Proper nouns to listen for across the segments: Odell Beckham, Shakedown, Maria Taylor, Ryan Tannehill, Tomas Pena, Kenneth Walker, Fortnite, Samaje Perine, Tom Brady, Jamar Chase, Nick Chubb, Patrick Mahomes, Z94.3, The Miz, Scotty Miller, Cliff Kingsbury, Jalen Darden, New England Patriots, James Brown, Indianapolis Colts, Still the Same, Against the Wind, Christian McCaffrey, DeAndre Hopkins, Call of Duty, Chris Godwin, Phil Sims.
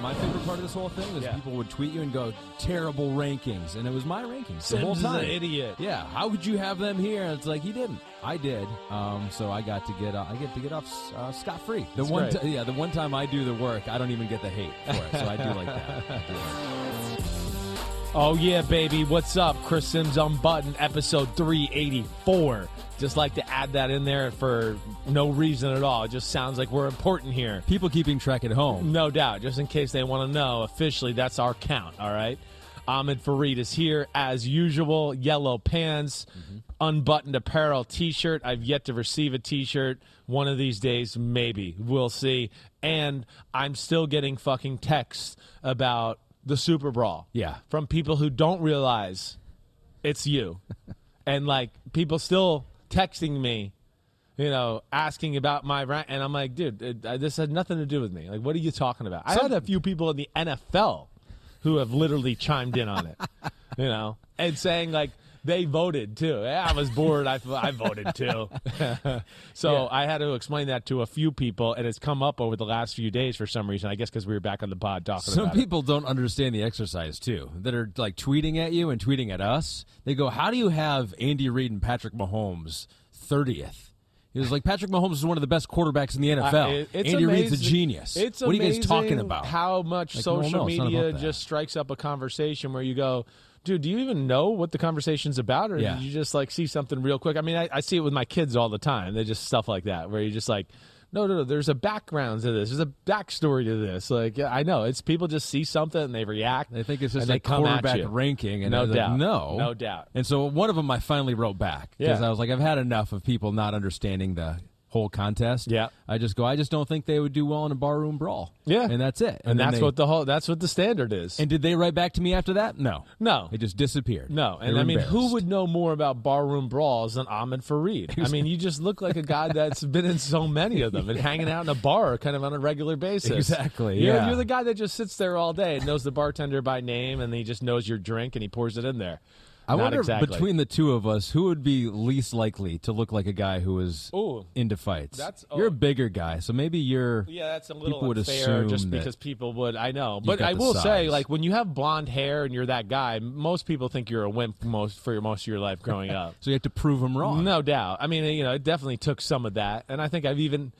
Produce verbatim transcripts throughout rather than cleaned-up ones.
My favorite part of this whole thing is yeah. people would tweet you and go, terrible rankings. And it was my rankings Sims the whole time. Is an idiot. Yeah, how would you have them here? And it's like, he didn't. I did. Um, so I got to get uh, I get to get off uh, scot-free. The That's one, t- Yeah, the one time I do the work, I don't even get the hate for it. So I do like that. I do like that. Oh, yeah, baby. What's up? Chris Sims Unbuttoned, episode three eighty-four. Just like to add that in there for no reason at all. It just sounds like we're important here. People keeping track at home. No doubt. Just in case they want to know, officially, that's our count, all right? Ahmed Farid is here, as usual. Yellow pants, mm-hmm. Unbuttoned apparel T-shirt. I've yet to receive a T-shirt. One of these days, maybe. We'll see. And I'm still getting fucking texts about the Super Brawl. Yeah. From people who don't realize it's you. And, like, people still texting me, you know, asking about my rank. And I'm like, dude, it, I, this had nothing to do with me. Like, what are you talking about? I had a few people in the N F L who have literally chimed in on it, you know, and saying, like, they voted, too. Yeah, I was bored. I, I voted, too. So yeah. I had to explain that to a few people, and it's come up over the last few days for some reason, I guess because we were back on the pod talking some about it. Some people don't understand the exercise, too, that are, like, tweeting at you and tweeting at us. They go, how do you have Andy Reid and Patrick Mahomes thirtieth? It was like, Patrick Mahomes is one of the best quarterbacks in the N F L. I, it, it's Andy Reid's a genius. It's what are you guys talking about? How much like, social no, media just strikes up a conversation where you go, dude, do you even know what the conversation's about, or yeah. did you just, like, see something real quick? I mean, I, I see it with my kids all the time. They just stuff like that, where you're just like, no, no, no, there's a background to this. There's a backstory to this. Like, yeah, I know. It's people just see something, and they react. They think it's just a like quarterback ranking. And no doubt. Like, no. No doubt. And so one of them I finally wrote back, because yeah. I was like, I've had enough of people not understanding the whole contest. Yeah, I just go, I just don't think they would do well in a barroom brawl. Yeah, and that's it. And, and that's they, what the whole that's what the standard is. And did they write back to me after that? No, no, it just disappeared. No, and I mean, who would know more about barroom brawls than Ahmed Farid? I mean, you just look like a guy that's been in so many of them and yeah. hanging out in a bar kind of on a regular basis. Exactly. Yeah, you're, you're the guy that just sits there all day and knows the bartender by name, and he just knows your drink and he pours it in there. I Not wonder exactly. between the two of us, who would be least likely to look like a guy who is Ooh, into fights? That's, oh. You're a bigger guy, so maybe you're. Yeah, that's a little unfair. Just because people would, I know, but I will size. say, like, when you have blonde hair and you're that guy, most people think you're a wimp most for most of your life growing up. So you have to prove them wrong. No doubt. I mean, you know, it definitely took some of that, and I think I've even.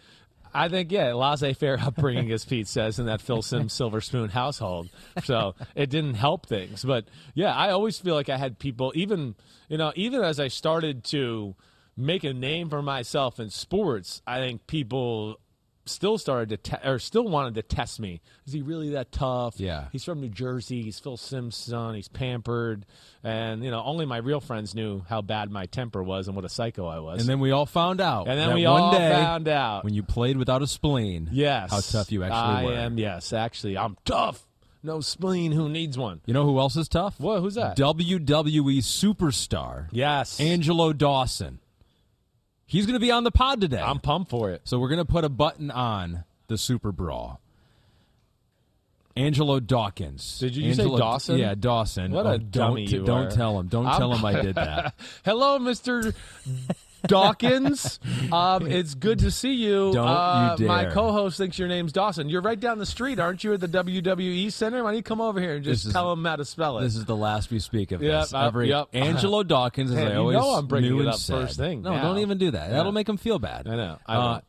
I think, yeah, laissez-faire upbringing, as Pete says, in that Phil Sims Silver Spoon household. So it didn't help things. But, yeah, I always feel like I had people, even you know, even as I started to make a name for myself in sports, I think people still started to te- or still wanted to test me. Is he really that tough? Yeah. He's from New Jersey. He's Phil Sims' son. He's pampered. And, you know, only my real friends knew how bad my temper was and what a psycho I was. And then we all found out. And then we all found out. When you played without a spleen. Yes. How tough you actually were. I am, yes. Actually, I'm tough. No spleen. Who needs one? You know who else is tough? What? Who's that? W W E superstar. Yes. Angelo Dawson. He's going to be on the pod today. I'm pumped for it. So we're going to put a button on the Super Brawl. Angelo Dawkins. Did you, you Angelo, say Dawson? Yeah, Dawson. What oh, a dummy don't, you Don't are. tell him. Don't I'm, tell him I did that. Hello, Mister Dawkins, um, it's good to see you. Don't uh, you dare. My co-host thinks your name's Dawson. You're right down the street, aren't you, at the W W E Center? Why don't you come over here and just this tell is, them how to spell it? This is the last we speak of yep, this. Uh, Every, yep. Angelo Dawkins, as hey, I you always know I'm bringing it up said. First thing. No, yeah. Don't even do that. Yeah. That'll make him feel bad. I know. I uh,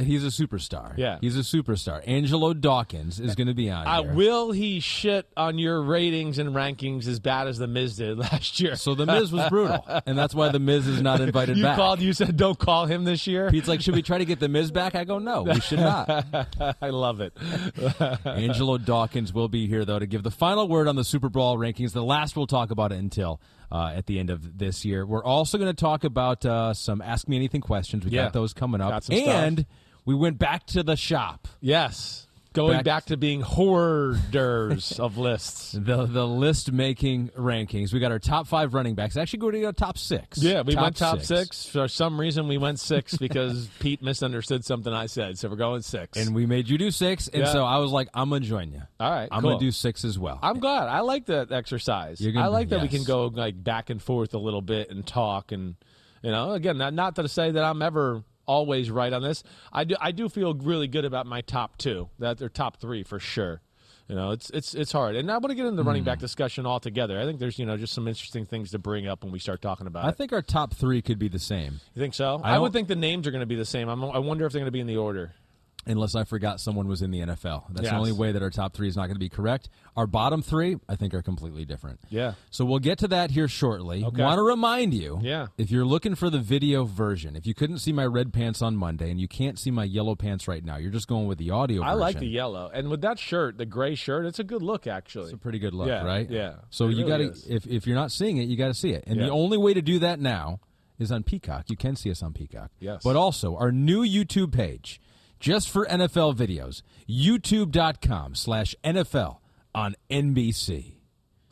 he's a superstar. Yeah. He's a superstar. Angelo Dawkins is going to be on uh, here. Will he shit on your ratings and rankings as bad as The Miz did last year? So The Miz was brutal, and that's why The Miz is not invited you back. Called You said don't call him this year. Pete's like, should we try to get The Miz back? I go, no, we should not. I love it. Angelo Dawkins will be here, though, to give the final word on the Super Bowl rankings. The last we'll talk about it until uh, at the end of this year. We're also going to talk about uh, some Ask Me Anything questions. We yeah. got those coming up. Got some and stuff. We went back to the shop. Yes. Going back, back to being hoarders of lists. The the list-making rankings. We got our top five running backs. Actually, go to our top six. Yeah, we top went top six. six. For some reason, we went six because Pete misunderstood something I said, so we're going six. And we made you do six, and yeah. so I was like, I'm going to join you. All right, I'm cool. going to do six as well. I'm glad. I like that exercise. Gonna, I like that yes. we can go like back and forth a little bit and talk. And, you know, again, not, not to say that I'm ever – always right on this. I do. I do feel really good about my top two. That they're top three for sure. You know, it's it's it's hard. And I want to get into the running back discussion altogether. I think there's you know just some interesting things to bring up when we start talking about. I it. think our top three could be the same. You think so? I, I would think the names are going to be the same. I'm, I wonder if they're going to be in the order. Unless I forgot someone was in the N F L. That's yes. the only way that our top three is not going to be correct. Our bottom three, I think, are completely different. Yeah. So we'll get to that here shortly. Okay. Want to remind you, yeah. if you're looking for the video version, if you couldn't see my red pants on Monday and you can't see my yellow pants right now, you're just going with the audio I version. I like the yellow. And with that shirt, the gray shirt, it's a good look, actually. It's a pretty good look, yeah. right? Yeah. So it you really got to, if, if you're not seeing it, you got to see it. And yeah. the only way to do that now is on Peacock. You can see us on Peacock. Yes. But also, our new YouTube page. Just for N F L videos, youtube.com slash NFL on N B C.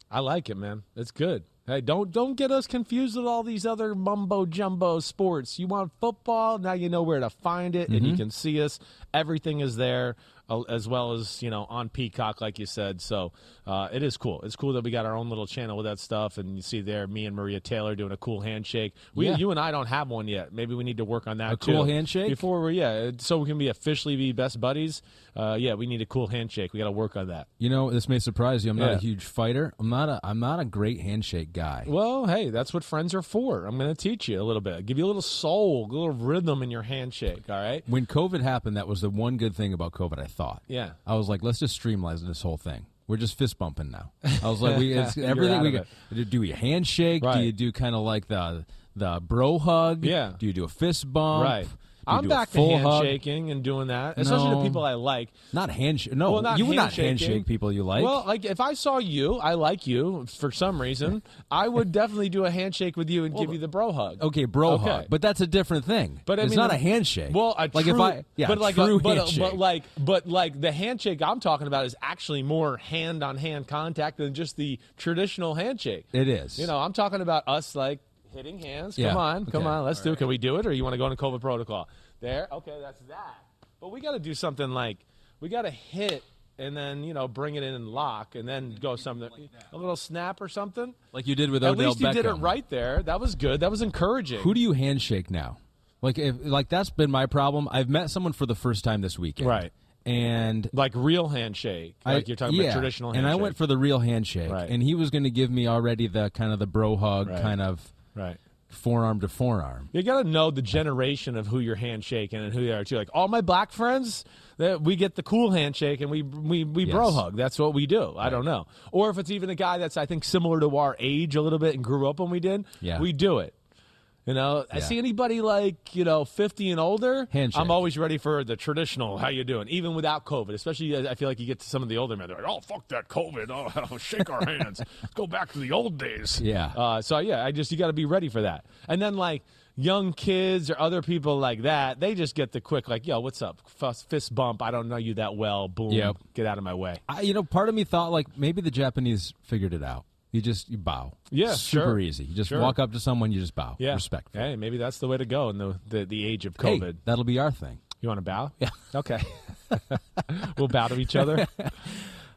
I like it, man. It's good. Hey, don't don't get us confused with all these other mumbo-jumbo sports. You want football, now you know where to find it, mm-hmm. and you can see us. Everything is there, as well as, you know, on Peacock, like you said. So uh, it is cool. It's cool that we got our own little channel with that stuff, and you see there me and Maria Taylor doing a cool handshake. We, yeah. You and I don't have one yet. Maybe we need to work on that, a too. A cool handshake? Before we, yeah, so we can be officially be best buddies. Uh, yeah, we need a cool handshake. We got to work on that. You know, this may surprise you. I'm not yeah. a huge fighter. I'm not a, I'm not a great handshake guy. Well, hey, that's what friends are for. I'm going to teach you a little bit. Give you a little soul, a little rhythm in your handshake, all right? When COVID happened, that was the one good thing about COVID, I thought. Yeah. I was like, let's just streamline this whole thing. We're just fist bumping now. I was like, we it's everything we got. It. Do we handshake? Right. Do you do kind of like the the bro hug? Yeah. Do you do a fist bump? Right. I'm back to handshaking hug. And doing that, especially no. to people I like. Not handshake. No, well, not you would not handshake people you like. Well, like if I saw you, I like you for some reason, I would definitely do a handshake with you and well, give you the bro hug. Okay, bro okay. hug. But that's a different thing. But I it's mean, not a handshake. Well, a like true, if I, yeah, but like true a, but, handshake. But like, but like the handshake I'm talking about is actually more hand-on-hand contact than just the traditional handshake. It is. You know, I'm talking about us like. Hitting hands. Come yeah. on. Come okay. on. Let's All do it. Right. Can we do it? Or you want to go into COVID protocol? There. Okay, that's that. But we got to do something like we got to hit and then, you know, bring it in and lock and then go something. Like a little snap or something. Like you did with Odell Beckham. At least you Beckham. Did it right there. That was good. That was encouraging. Who do you handshake now? Like, if, like that's been my problem. I've met someone for the first time this weekend. Right. And like real handshake, like I, you're talking yeah. about traditional handshake. And I went for the real handshake. Right. And he was going to give me already the kind of the bro hug right. kind of. Right. Forearm to forearm. You got to know the generation of who you're handshaking and who they are, too. Like, all my black friends, that we get the cool handshake and we we, we yes. bro hug. That's what we do. Right. I don't know. Or if it's even a guy that's, I think, similar to our age a little bit and grew up when we did, yeah. we do it. You know, yeah. I see anybody like, you know, fifty and older, handshake. I'm always ready for the traditional, how you doing, even without COVID. Especially, I feel like you get to some of the older men, they're like, oh, fuck that COVID. Oh, shake our hands. Let's go back to the old days. Yeah. Uh, so, yeah, I just, you got to be ready for that. And then, like, young kids or other people like that, they just get the quick, like, yo, what's up? Fist bump. I don't know you that well. Boom. Yep. Get out of my way. I, you know, part of me thought, like, maybe the Japanese figured it out. You just you bow. Yeah, super sure. easy. You just sure. walk up to someone, you just bow. Yeah. Respectful. Hey, maybe that's the way to go in the, the, the age of COVID. Hey, that'll be our thing. You want to bow? Yeah. Okay. We'll bow to each other.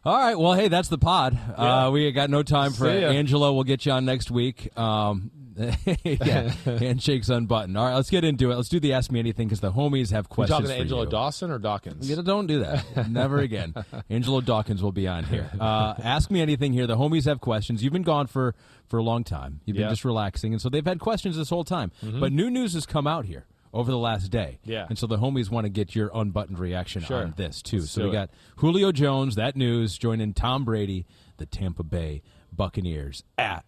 All right. Well, hey, that's the pod. Yeah. Uh, we got no time for Angelo. We'll get you on next week. Um, Yeah, handshakes unbuttoned. All right, let's get into it. Let's do the Ask Me Anything because the homies have questions. You talking to Angelo Dawson or Dawkins? You don't do that. Never again. Angelo Dawkins will be on here. Uh, ask Me Anything here. The homies have questions. You've been gone for, for a long time. You've been yep. just relaxing, and so they've had questions this whole time. Mm-hmm. But new news has come out here over the last day. Yeah. And so the homies want to get your unbuttoned reaction sure. on this, too. Let's so we it. got Julio Jones, that news, joining Tom Brady, the Tampa Bay Buccaneers, at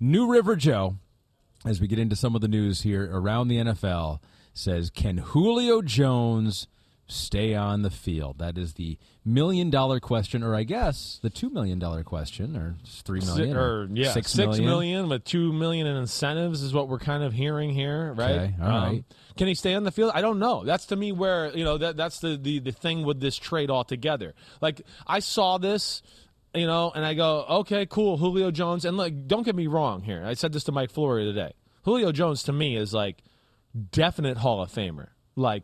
New River Joe, as we get into some of the news here around the N F L, says, can Julio Jones stay on the field? That is the million-dollar question, or I guess the two million dollar question, or three million dollars, or, or yeah, six million dollars. six million dollars with two million dollars in incentives is what we're kind of hearing here, right? Okay, all um, right. Can he stay on the field? I don't know. That's to me where, you know, that that's the, the, the thing with this trade altogether. Like, I saw this, you know, and I go, okay, cool, Julio Jones. And, look, don't get me wrong here. I said this to Mike Flory today. Julio Jones, to me, is, like, definite Hall of Famer. Like,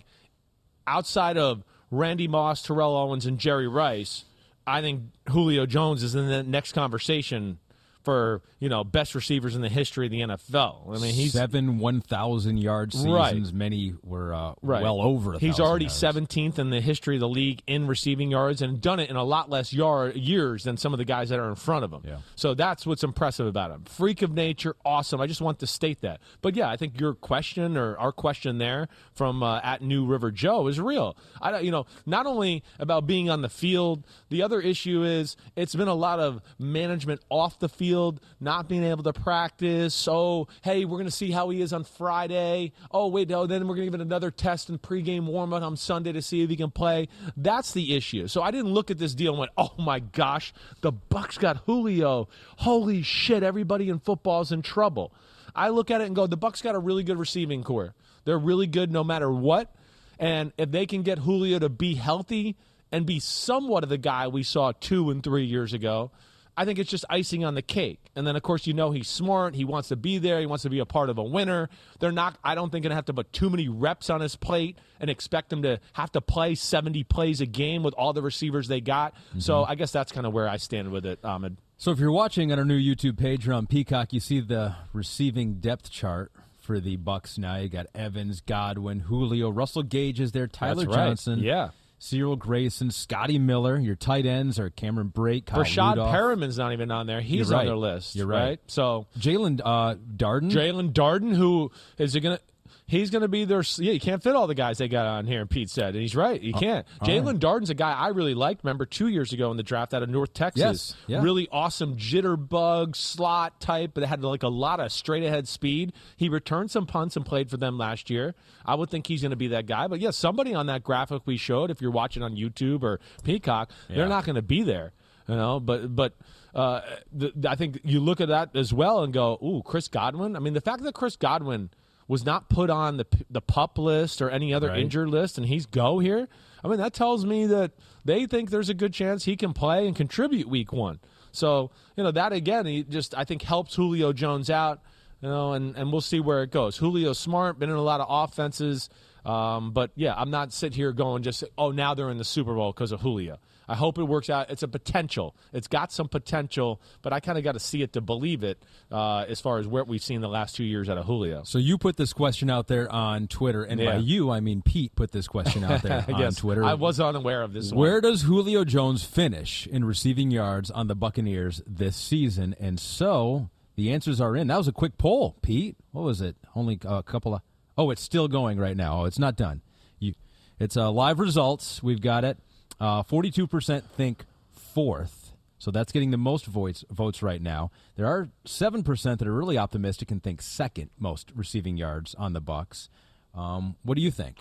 outside of Randy Moss, Terrell Owens, and Jerry Rice, I think Julio Jones is in the next conversation for, you know, best receivers in the history of the N F L. I mean, he's seven one thousand yard seasons. Right. Many were uh, right. well over. He's already yards. seventeenth in the history of the league in receiving yards, and done it in a lot less yard years than some of the guys that are in front of him. Yeah. So that's what's impressive about him. Freak of nature, awesome. I just want to state that. But yeah, I think your question or our question there from uh, at New River Joe is real. I don't, you know, not only about being on the field. The other issue is it's been a lot of management off the field. Not being able to practice. So, hey, we're going to see how he is on Friday. Oh, wait, no, then we're going to give it another test and pregame warm-up on Sunday to see if he can play. That's the issue. So I didn't look at this deal and went, oh, my gosh, the Bucs got Julio. Holy shit, everybody in football is in trouble. I look at it and go, the Bucs got a really good receiving core. They're really good no matter what. And if they can get Julio to be healthy and be somewhat of the guy we saw two and three years ago, I think it's just icing on the cake. And then, of course, you know he's smart. He wants to be there. He wants to be a part of a winner. They're not, I don't think, going to have to put too many reps on his plate and expect him to have to play seventy plays a game with all the receivers they got. Mm-hmm. So I guess that's kind of where I stand with it, Ahmed. So if you're watching on our new YouTube page or on Peacock, you see the receiving depth chart for the Bucs now. You got Evans, Godwin, Julio, Russell Gage is there, Tyler that's Johnson. Right. Yeah. Cyril Grayson, Scotty Miller, your tight ends are Cameron Brake, Kyle Rashad Rudolph. Perriman's not even on there. He's right. on their list. You're right. right? So Jalen uh, Darden, Jalen Darden, who is it gonna? He's gonna be their. Yeah, you can't fit all the guys they got on here. Pete said, and he's right. You can't. Uh, Jalen right. Darden's a guy I really liked. Remember two years ago in the draft out of North Texas, yes. yeah. really awesome jitterbug slot type, but it had like a lot of straight ahead speed. He returned some punts and played for them last year. I would think he's going to be that guy. But, yeah, somebody on that graphic we showed, if you're watching on YouTube or Peacock, yeah. they're not going to be there. You know, but but uh, the, I think you look at that as well and go, ooh, Chris Godwin. I mean, the fact that Chris Godwin was not put on the the PUP list or any other right. injured list and he's go here, I mean, that tells me that they think there's a good chance he can play and contribute week one. So, you know, that, again, he just I think helps Julio Jones out. You know, and, and we'll see where it goes. Julio's smart, been in a lot of offenses. Um, but, yeah, I'm not sitting here going just, oh, now they're in the Super Bowl because of Julio. I hope it works out. It's a potential. It's got some potential, but I kind of got to see it to believe it uh, as far as what we've seen the last two years out of Julio. So you put this question out there on Twitter, and yeah. by you, I mean Pete put this question out there on yes, Twitter. I was unaware of this one. Where does Julio Jones finish in receiving yards on the Buccaneers this season? And so the answers are in. That was a quick poll, Pete. What was it? Only a couple of – oh, it's still going right now. Oh, it's not done. You, It's uh, live results. We've got it. Uh, forty-two percent think fourth, so that's getting the most votes, votes right now. There are seven percent that are really optimistic and think second most receiving yards on the Bucs. Um, what do you think?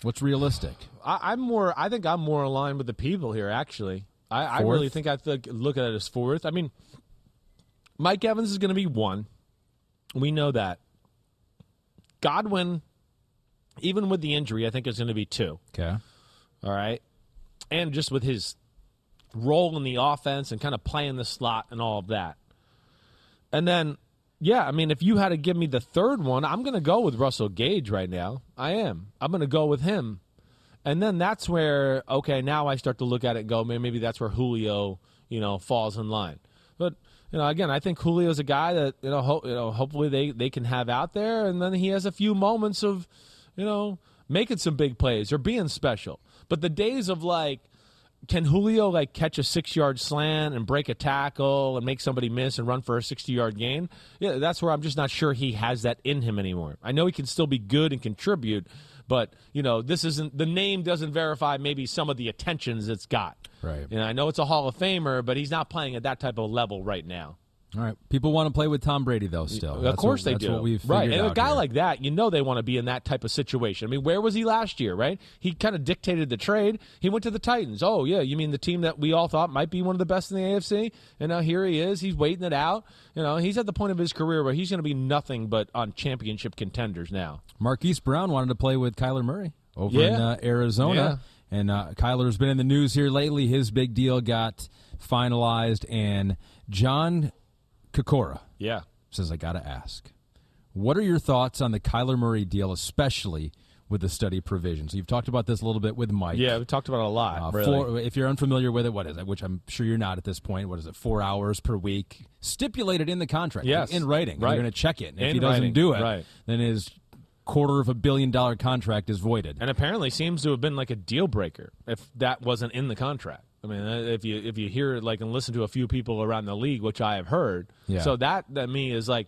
What's realistic? I, I'm more. I think I'm more aligned with the people here, actually. I, I really think I th- look at it as fourth. I mean – Mike Evans is going to be one. We know that. Godwin, even with the injury, I think is going to be two. Okay. All right. And just with his role in the offense and kind of playing the slot and all of that. And then, yeah, I mean, if you had to give me the third one, I'm going to go with Russell Gage right now. I am. I'm going to go with him. And then that's where, okay, now I start to look at it and go, man, maybe that's where Julio, you know, falls in line. But, you know, again, I think Julio's a guy that, you know, ho you know hopefully they, they can have out there. And then he has a few moments of, you know, making some big plays or being special. But the days of, like, can Julio, like, catch a six-yard slant and break a tackle and make somebody miss and run for a sixty-yard gain? Yeah, that's where I'm just not sure he has that in him anymore. I know he can still be good and contribute, but, you know, this isn't – the name doesn't verify maybe some of the attentions it's got. Right. And I know it's a Hall of Famer, but he's not playing at that type of level right now. All right. People want to play with Tom Brady, though, still. Of course they do. That's what we've figured out here. Right. And a guy like that, you know they want to be in that type of situation. I mean, where was he last year, right? He kind of dictated the trade. He went to the Titans. Oh, yeah, you mean the team that we all thought might be one of the best in the A F C? And now here he is. He's waiting it out. You know, he's at the point of his career where he's going to be nothing but on championship contenders now. Marquise Brown wanted to play with Kyler Murray over in uh, Arizona. Yeah. And uh, Kyler's been in the news here lately. His big deal got finalized, and John Kokora, yeah, says, I got to ask, what are your thoughts on the Kyler Murray deal, especially with the study provision? So you've talked about this a little bit with Mike. Yeah, we talked about it a lot. Uh, really. Four, if you're unfamiliar with it, what is it? Which I'm sure you're not at this point. What is it? Four hours per week stipulated in the contract, yes, in writing. Right. You're going to check it. And if in he doesn't writing. do it, right. then his quarter of a billion dollar contract is voided. And apparently seems to have been like a deal breaker if that wasn't in the contract. I mean, if you if you hear like and listen to a few people around the league, which I have heard, yeah. so that to me is like,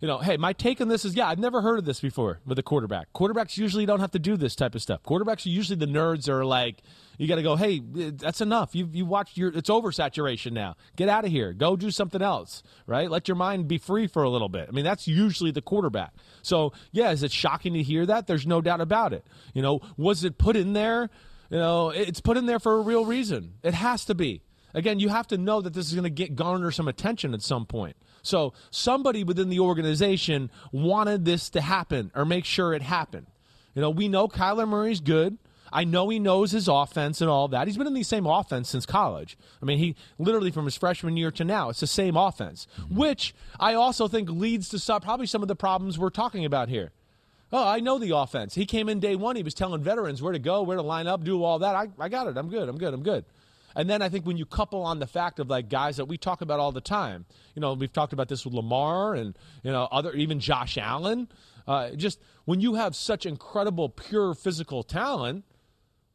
you know, hey, my take on this is, yeah, I've never heard of this before with a quarterback. Quarterbacks usually don't have to do this type of stuff. Quarterbacks are usually the nerds are like, you got to go, hey, that's enough. You you watched your it's oversaturation now. Get out of here. Go do something else, right? Let your mind be free for a little bit. I mean, that's usually the quarterback. So yeah, is it shocking to hear that? There's no doubt about it. You know, was it put in there? You know, it's put in there for a real reason. It has to be. Again, you have to know that this is going to get garner some attention at some point. So somebody within the organization wanted this to happen or make sure it happened. You know, we know Kyler Murray's good. I know he knows his offense and all that. He's been in the same offense since college. I mean, he literally from his freshman year to now, it's the same offense, mm-hmm. which I also think leads to some, probably some of the problems we're talking about here. Oh, I know the offense. He came in day one. He was telling veterans where to go, where to line up, do all that. I, I got it. I'm good. I'm good. I'm good. And then I think when you couple on the fact of, like, guys that we talk about all the time, you know, we've talked about this with Lamar and, you know, other even Josh Allen. Uh, just when you have such incredible, pure physical talent,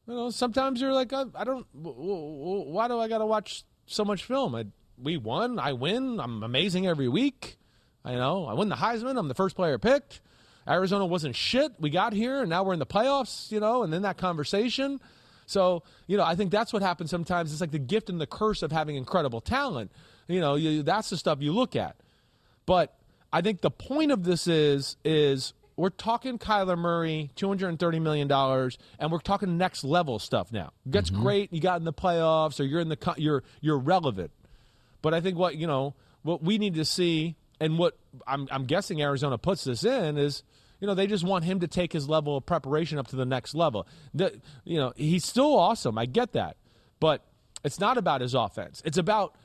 you know, sometimes you're like, I, I don't – why do I got to watch so much film? I, we won. I win. I'm amazing every week. I, you know, I win the Heisman. I'm the first player picked. Arizona wasn't shit. We got here, and now we're in the playoffs, you know, and then that conversation. So, you know, I think that's what happens sometimes. It's like the gift and the curse of having incredible talent. You know, you, that's the stuff you look at. But I think the point of this is, is we're talking Kyler Murray, two hundred thirty million dollars, and we're talking next level stuff now. That's mm-hmm. great. You got in the playoffs, or you're in the you're you're relevant. But I think what you know what we need to see, and what I'm, I'm guessing Arizona puts this in is. You know, they just want him to take his level of preparation up to the next level. The, you know, he's still awesome. I get that. But it's not about his offense. It's about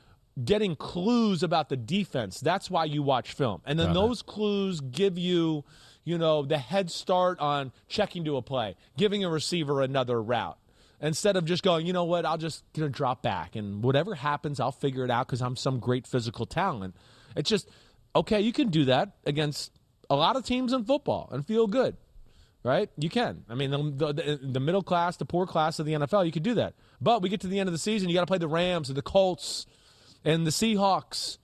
getting clues about the defense. That's why you watch film. And then Got those it. clues give you, you know, the head start on checking to a play, giving a receiver another route. Instead of just going, you know what, I'll just gonna drop back. And whatever happens, I'll figure it out because I'm some great physical talent. It's just, okay, you can do that against – a lot of teams in football and feel good, right? You can. I mean, the, the, the middle class, the poor class of the N F L, you could do that. But we get to the end of the season, you got to play the Rams and the Colts and the Seahawks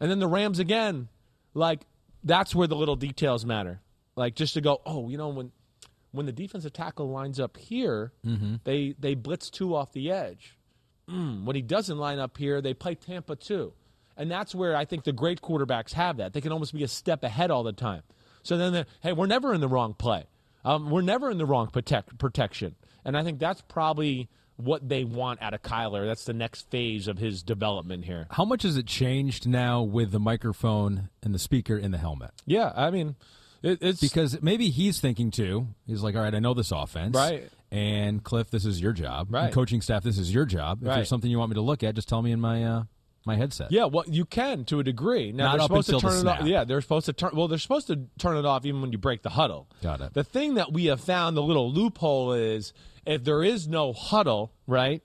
and then the Rams again. Like, that's where the little details matter. Like, just to go, oh, you know, when when the defensive tackle lines up here, mm-hmm. they, they blitz two off the edge. Mm, when he doesn't line up here, they play Tampa two. And that's where I think the great quarterbacks have that. They can almost be a step ahead all the time. So then, hey, we're never in the wrong play. Um, we're never in the wrong protect, protection. And I think that's probably what they want out of Kyler. That's the next phase of his development here. How much has it changed now with the microphone and the speaker in the helmet? Yeah, I mean, it, it's... Because maybe he's thinking, too. He's like, all right, I know this offense. Right. And, Cliff, this is your job. Right. And coaching staff, this is your job. If right. there's something you want me to look at, just tell me in my... Uh, my headset. Yeah, well, you can to a degree. Now, Not they're supposed to turn it off. Yeah, they're supposed to turn. Well, they're supposed to turn it off even when you break the huddle. Got it. The thing that we have found, the little loophole is, if there is no huddle, right,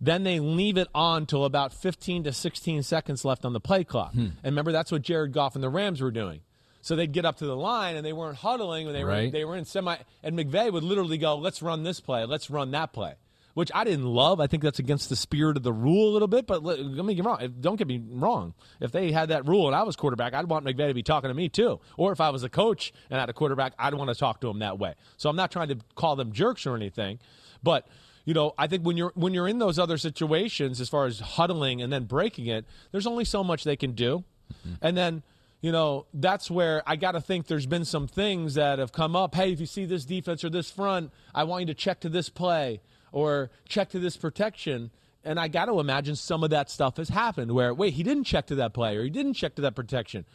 Then they leave it on till about fifteen to sixteen seconds left on the play clock. Hmm. And remember, that's what Jared Goff and the Rams were doing. So they'd get up to the line, and they weren't huddling, and they, right. were, they were in semi. And McVay would literally go, let's run this play, let's run that play, which I didn't love. I think that's against the spirit of the rule a little bit, but let, let me get wrong. If, don't get me wrong. If they had that rule and I was quarterback, I'd want McVay to be talking to me too. Or if I was a coach and I had a quarterback, I'd want to talk to him that way. So I'm not trying to call them jerks or anything, but – you know, I think when you're when you're in those other situations as far as huddling and then breaking it, there's only so much they can do. Mm-hmm. And then, you know, that's where I got to think there's been some things that have come up. Hey, if you see this defense or this front, I want you to check to this play or check to this protection. And I got to imagine some of that stuff has happened where, wait, he didn't check to that play or he didn't check to that protection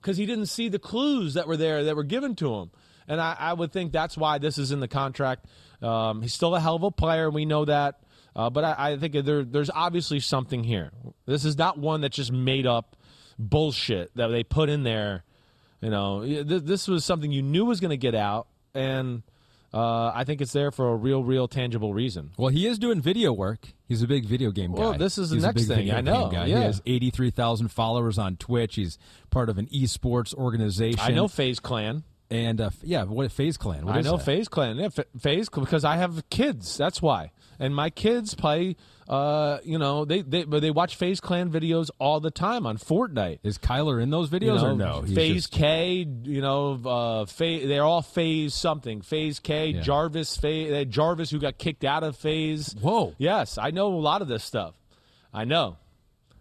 because he didn't see the clues that were there that were given to him. And I, I would think that's why this is in the contract. Um, he's still a hell of a player. We know that. Uh, but I, I think there, there's obviously something here. This is not one that's just made up bullshit that they put in there. You know, th- this was something you knew was going to get out. And uh, I think it's there for a real, real tangible reason. Well, he is doing video work. He's a big video game guy. Well, this is the he's next thing. I know. Yeah. He has eighty-three thousand followers on Twitch. He's part of an esports organization. I know FaZe Clan. And, uh, yeah, what FaZe Clan? What I is know that? FaZe Clan. Yeah, F- FaZe Clan, because I have kids. That's why. And my kids play, uh, you know, they, they they watch FaZe Clan videos all the time on Fortnite. Is Kyler in those videos you know, or no? FaZe just... K, you know, uh, FaZe, they're all FaZe something. FaZe K, yeah. Jarvis, FaZe, Jarvis who got kicked out of FaZe. Whoa. Yes, I know a lot of this stuff. I know.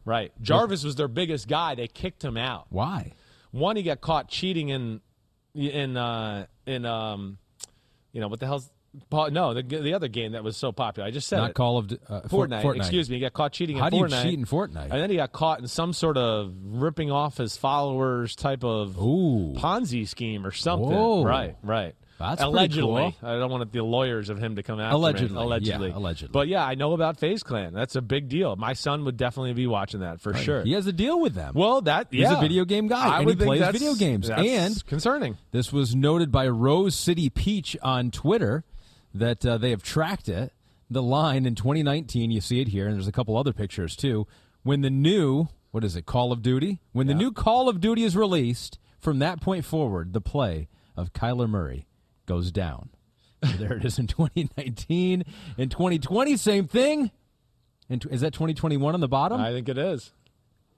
Right. Jarvis what? was their biggest guy. They kicked him out. Why? One, he got caught cheating in... In, uh, in um, you know, what the hell's... No, the, the other game that was so popular. I just said Not it. Call of... Uh, Fortnite. Fortnite. Excuse me. He got caught cheating How in Fortnite. How do you cheat in Fortnite? And then he got caught in some sort of ripping off his followers type of Ooh. Ponzi scheme or something. Whoa. Right, right. That's allegedly. Cool. I don't want the lawyers of him to come after allegedly. me. Allegedly. Yeah, allegedly. But yeah, I know about FaZe Clan. That's a big deal. My son would definitely be watching that for right. sure. He has a deal with them. Well, that yeah. He's a video game guy. I and would he think plays video games. That's and concerning. This was noted by Rose City Peach on Twitter that uh, they have tracked it. The line in twenty nineteen, you see it here, and there's a couple other pictures too. When the new, what is it, Call of Duty? When yeah. the new Call of Duty is released, from that point forward, the play of Kyler Murray goes down. So there it is in twenty nineteen. In twenty twenty, same thing. And t- is that twenty twenty-one on the bottom? I think it is.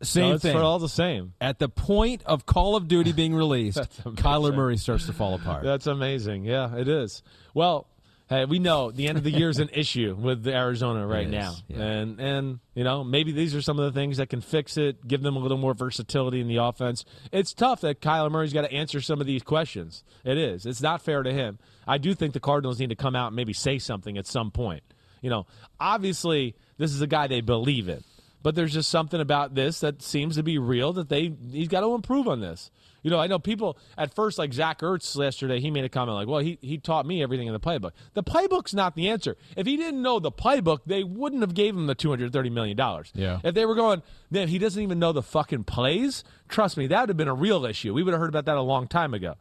Same no, it's thing. It's all the same. At the point of Call of Duty being released, Kyler Murray starts to fall apart. That's amazing. Yeah, it is. Well, hey, we know the end of the year is an issue with Arizona right now. Yeah. And, and, you know, maybe these are some of the things that can fix it, give them a little more versatility in the offense. It's tough that Kyler Murray's got to answer some of these questions. It is. It's not fair to him. I do think the Cardinals need to come out and maybe say something at some point. You know, obviously, this is a guy they believe in. But there's just something about this that seems to be real that they he's got to improve on this. You know, I know people at first, like Zach Ertz yesterday, he made a comment like, well, he, he taught me everything in the playbook. The playbook's not the answer. If he didn't know the playbook, they wouldn't have gave him the two hundred thirty million dollars. Yeah. If they were going, man, he doesn't even know the fucking plays, trust me, that would have been a real issue. We would have heard about that a long time ago.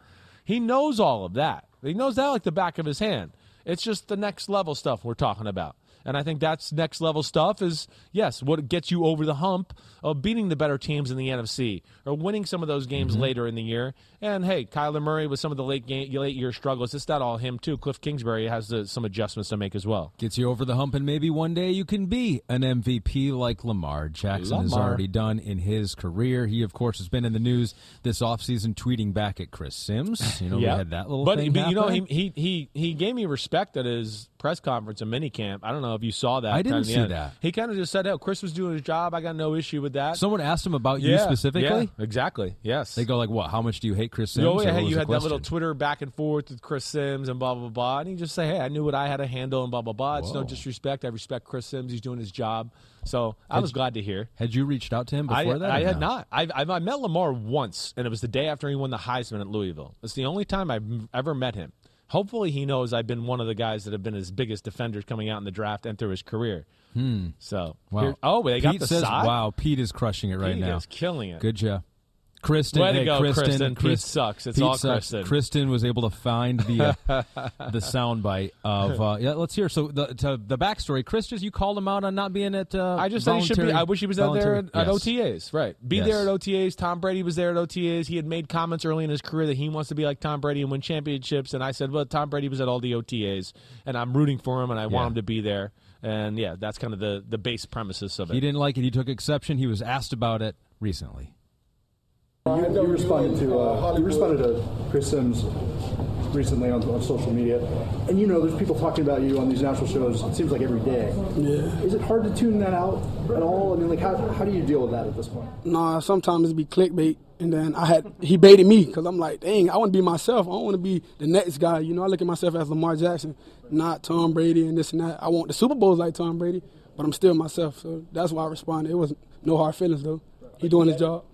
He knows all of that. He knows that like the back of his hand. It's just the next level stuff we're talking about. And I think that's next-level stuff is, yes, what gets you over the hump of beating the better teams in the N F C or winning some of those games mm-hmm. later in the year. And, hey, Kyler Murray with some of the late game, late-year struggles, it's not all him, too. Cliff Kingsbury has the, some adjustments to make as well. Gets you over the hump, and maybe one day you can be an M V P like Lamar Jackson Lamar. has already done in his career. He, of course, has been in the news this offseason tweeting back at Chris Sims. You know, yeah. we had that little but, thing But, you know, he, he, he, he gave me respect at his press conference in minicamp. I don't know if you saw that. I didn't see end. that. He kind of just said, oh, Chris was doing his job. I got no issue with that. Someone asked him about yeah, you specifically? Yeah, exactly, yes. They go like, what, how much do you hate Chris Sims? Oh, yeah, hey, you had question? that little Twitter back and forth with Chris Sims and blah, blah, blah. And he just say, hey, I knew what I had to handle and blah, blah, blah. It's Whoa. no disrespect. I respect Chris Sims. He's doing his job. So I had was you, glad to hear. Had you reached out to him before I, that? I had no? not. I, I, I met Lamar once, and it was the day after he won the Heisman at Louisville. It's the only time I've ever met him. Hopefully he knows I've been one of the guys that have been his biggest defenders coming out in the draft and through his career. Hmm. So, wow. here, oh, they Pete got the says, side. Wow, Pete is crushing it right Pete now. Pete is killing it. Good job. Kristen, Way to hey, go, Kristen, Kristen. Chris, Pete sucks. It's Pete all sucks. Kristen. Kristen was able to find the uh, the soundbite of. Uh, yeah, let's hear. So the to, the backstory, Chris, just you called him out on not being at. Uh, I just said he should be. I wish he was out there at, yes. at O T As. Right, be yes. there at O T As. Tom Brady was there at O T As. He had made comments early in his career that he wants to be like Tom Brady and win championships. And I said, well, Tom Brady was at all the O T As, and I'm rooting for him, and I yeah. want him to be there. And yeah, that's kind of the the base premises of it. He didn't like it. He took exception. He was asked about it recently. You, you responded to uh, you responded to Chris Sims recently on, on social media, and you know there's people talking about you on these national shows. It seems like every day. Yeah. Is it hard to tune that out at all? I mean, like how how do you deal with that at this point? Nah, sometimes it'd be clickbait, and then I had he baited me because I'm like, dang, I want to be myself. I don't want to be the next guy. You know, I look at myself as Lamar Jackson, not Tom Brady and this and that. I want the Super Bowls like Tom Brady, but I'm still myself. So that's why I responded. It was no hard feelings though. He doing his job.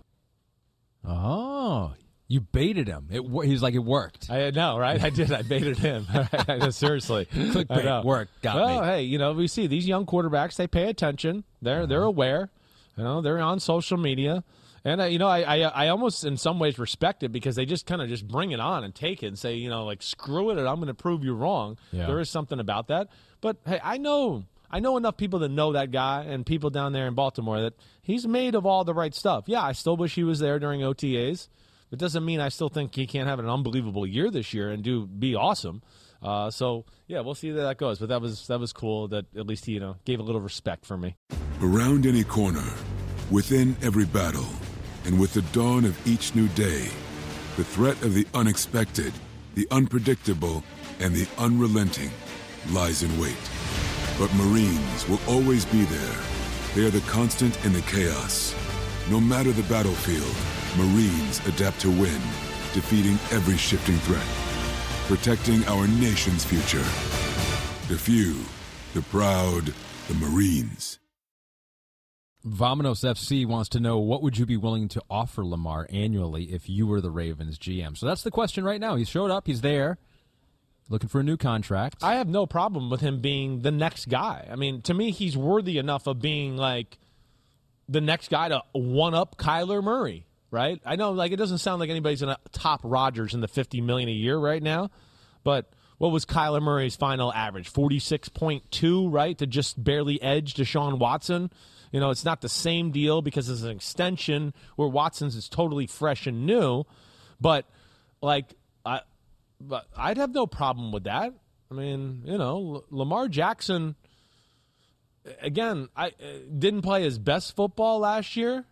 Oh, you baited him. It, he's like, it worked. I know, right? I did. I baited him. I know, seriously. Clickbait worked. Got well, me. Hey, you know, we see these young quarterbacks, they pay attention. They're, uh-huh. they're aware. You know, they're on social media. And, I, you know, I, I I almost in some ways respect it because they just kind of just bring it on and take it and say, you know, like, screw it, and I'm going to prove you wrong. Yeah. There is something about that. But, hey, I know – I know enough people that know that guy and people down there in Baltimore that he's made of all the right stuff. Yeah, I still wish he was there during O T As. It doesn't mean I still think he can't have an unbelievable year this year and do be awesome. Uh, so, yeah, we'll see how that goes. But that was that was cool that at least he, you know, gave a little respect for me. Around any corner, within every battle, and with the dawn of each new day, the threat of the unexpected, the unpredictable, and the unrelenting lies in wait. But Marines will always be there. They are the constant in the chaos. No matter the battlefield, Marines adapt to win, defeating every shifting threat, protecting our nation's future. The few, the proud, the Marines. Vominos F C wants to know, what would you be willing to offer Lamar annually if you were the Ravens G M? So that's the question right now. He showed up. He's there. Looking for a new contract. I have no problem with him being the next guy. I mean, to me, he's worthy enough of being, like, the next guy to one-up Kyler Murray, right? I know, like, it doesn't sound like anybody's going to top Rodgers in the fifty million dollars a year right now, but what was Kyler Murray's final average? forty-six point two, right, to just barely edge Deshaun Watson? You know, it's not the same deal because it's an extension where Watson's is totally fresh and new, but, like, I... But I'd have no problem with that. I mean, you know, Lamar Jackson, again, I uh, didn't play his best football last year.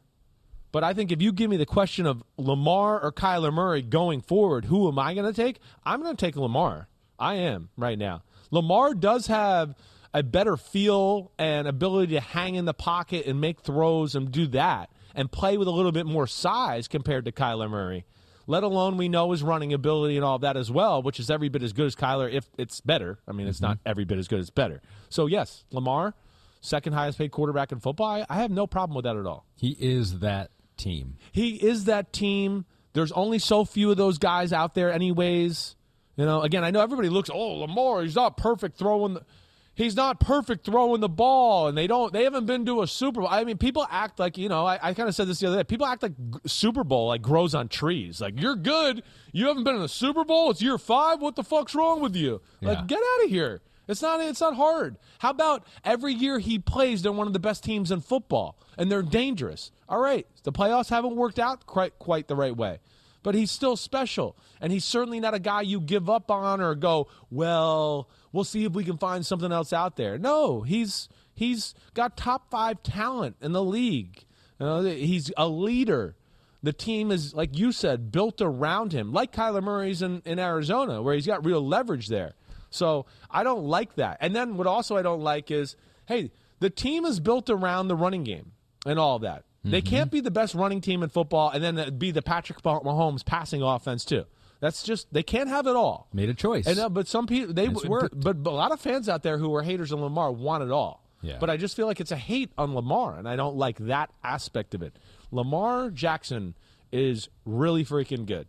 But I think if you give me the question of Lamar or Kyler Murray going forward, who am I going to take? I'm going to take Lamar. I am right now. Lamar does have a better feel and ability to hang in the pocket and make throws and do that and play with a little bit more size compared to Kyler Murray. Let alone we know his running ability and all of that as well, which is every bit as good as Kyler, if it's better. I mean, it's mm-hmm. not every bit as good as better. So, yes, Lamar, second highest paid quarterback in football. I, I have no problem with that at all. He is that team. He is that team. There's only so few of those guys out there anyways. You know, again, I know everybody looks, oh, Lamar, he's not perfect throwing the, he's not perfect throwing the ball, and they don't. They haven't been to a Super Bowl. I mean, people act like, you know, I, I kind of said this the other day. People act like Super Bowl like grows on trees. Like, you're good. You haven't been in a Super Bowl. It's year five. What the fuck's wrong with you? Yeah. Like, get out of here. It's not, it's not hard. How about every year he plays, they're one of the best teams in football, and they're dangerous. All right, the playoffs haven't worked out quite, quite the right way. But he's still special, and he's certainly not a guy you give up on or go, well, we'll see if we can find something else out there. No, he's he's got top five talent in the league. You know, he's a leader. The team is, like you said, built around him, like Kyler Murray's in, in Arizona, where he's got real leverage there. So I don't like that. And then what also I don't like is, hey, the team is built around the running game and all of that. They can't be the best running team in football and then be the Patrick Mahomes passing offense too. That's just, they can't have it all. Made a choice. And, uh, but some people, they were, but, but a lot of fans out there who are haters on Lamar want it all. Yeah. But I just feel like it's a hate on Lamar, and I don't like that aspect of it. Lamar Jackson is really freaking good.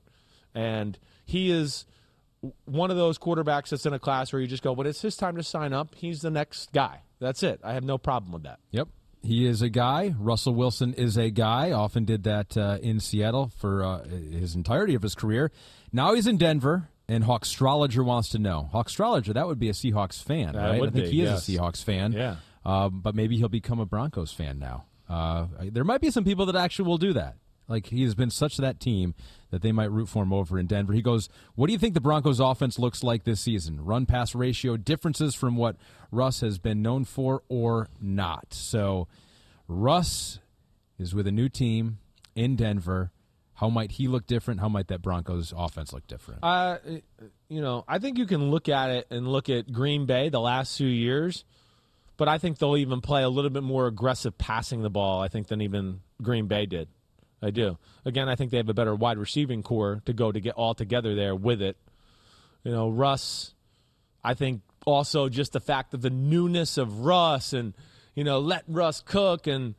And he is one of those quarterbacks that's in a class where you just go, but it's his time to sign up. He's the next guy. That's it. I have no problem with that. Yep. He is a guy. Russell Wilson is a guy. Often did that uh, in Seattle for uh, his entirety of his career. Now he's in Denver, and Hawkstrologer wants to know. Hawkstrologer, that would be a Seahawks fan, that right? I think be, he is yes. a Seahawks fan. Yeah. Um, but maybe he'll become a Broncos fan now. Uh, there might be some people that actually will do that. Like, he has been such that team that they might root for him over in Denver. He goes, what do you think the Broncos' offense looks like this season? Run-pass ratio differences from what Russ has been known for or not? So Russ is with a new team in Denver. How might he look different? How might that Broncos' offense look different? Uh, you know, I think you can look at it and look at Green Bay the last few years, but I think they'll even play a little bit more aggressive passing the ball, I think, than even Green Bay did. I do. Again, I think they have a better wide receiving core to go to get all together there with it. You know, Russ, I think also just the fact of the newness of Russ and, you know, let Russ cook and,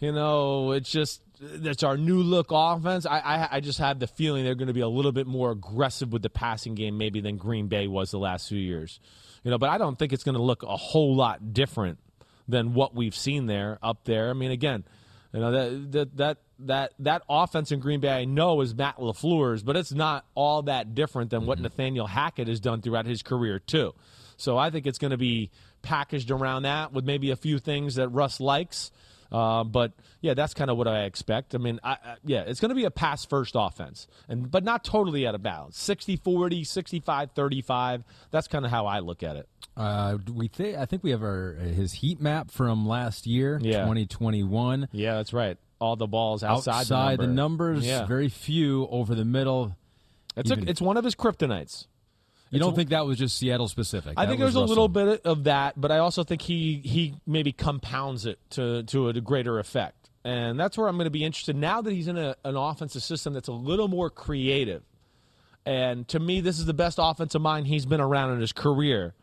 you know, it's just, that's our new look offense. I, I, I just have the feeling they're going to be a little bit more aggressive with the passing game maybe than Green Bay was the last few years. You know, but I don't think it's going to look a whole lot different than what we've seen there up there. I mean, again, you know, that that that that that offense in Green Bay I know is Matt LaFleur's, but it's not all that different than what mm-hmm. Nathaniel Hackett has done throughout his career too. So I think it's going to be packaged around that with maybe a few things that Russ likes. Uh, but, yeah, that's kind of what I expect. I mean, I, I, yeah, it's going to be a pass-first offense, and but not totally out of bounds. sixty forty, sixty-five thirty-five, that's kind of how I look at it. Uh, we th- I think we have our his heat map from last year, yeah. twenty twenty-one. Yeah, that's right. All the balls outside, outside the, number. the numbers. Yeah. Very few over the middle. It's, a, it's one of his kryptonites. You don't think that was just Seattle specific? I think there's a little bit of that, but I also think he he maybe compounds it to, to a greater effect. And that's where I'm going to be interested now that he's in a, an offensive system that's a little more creative. And to me, this is the best offensive mind he's been around in his career.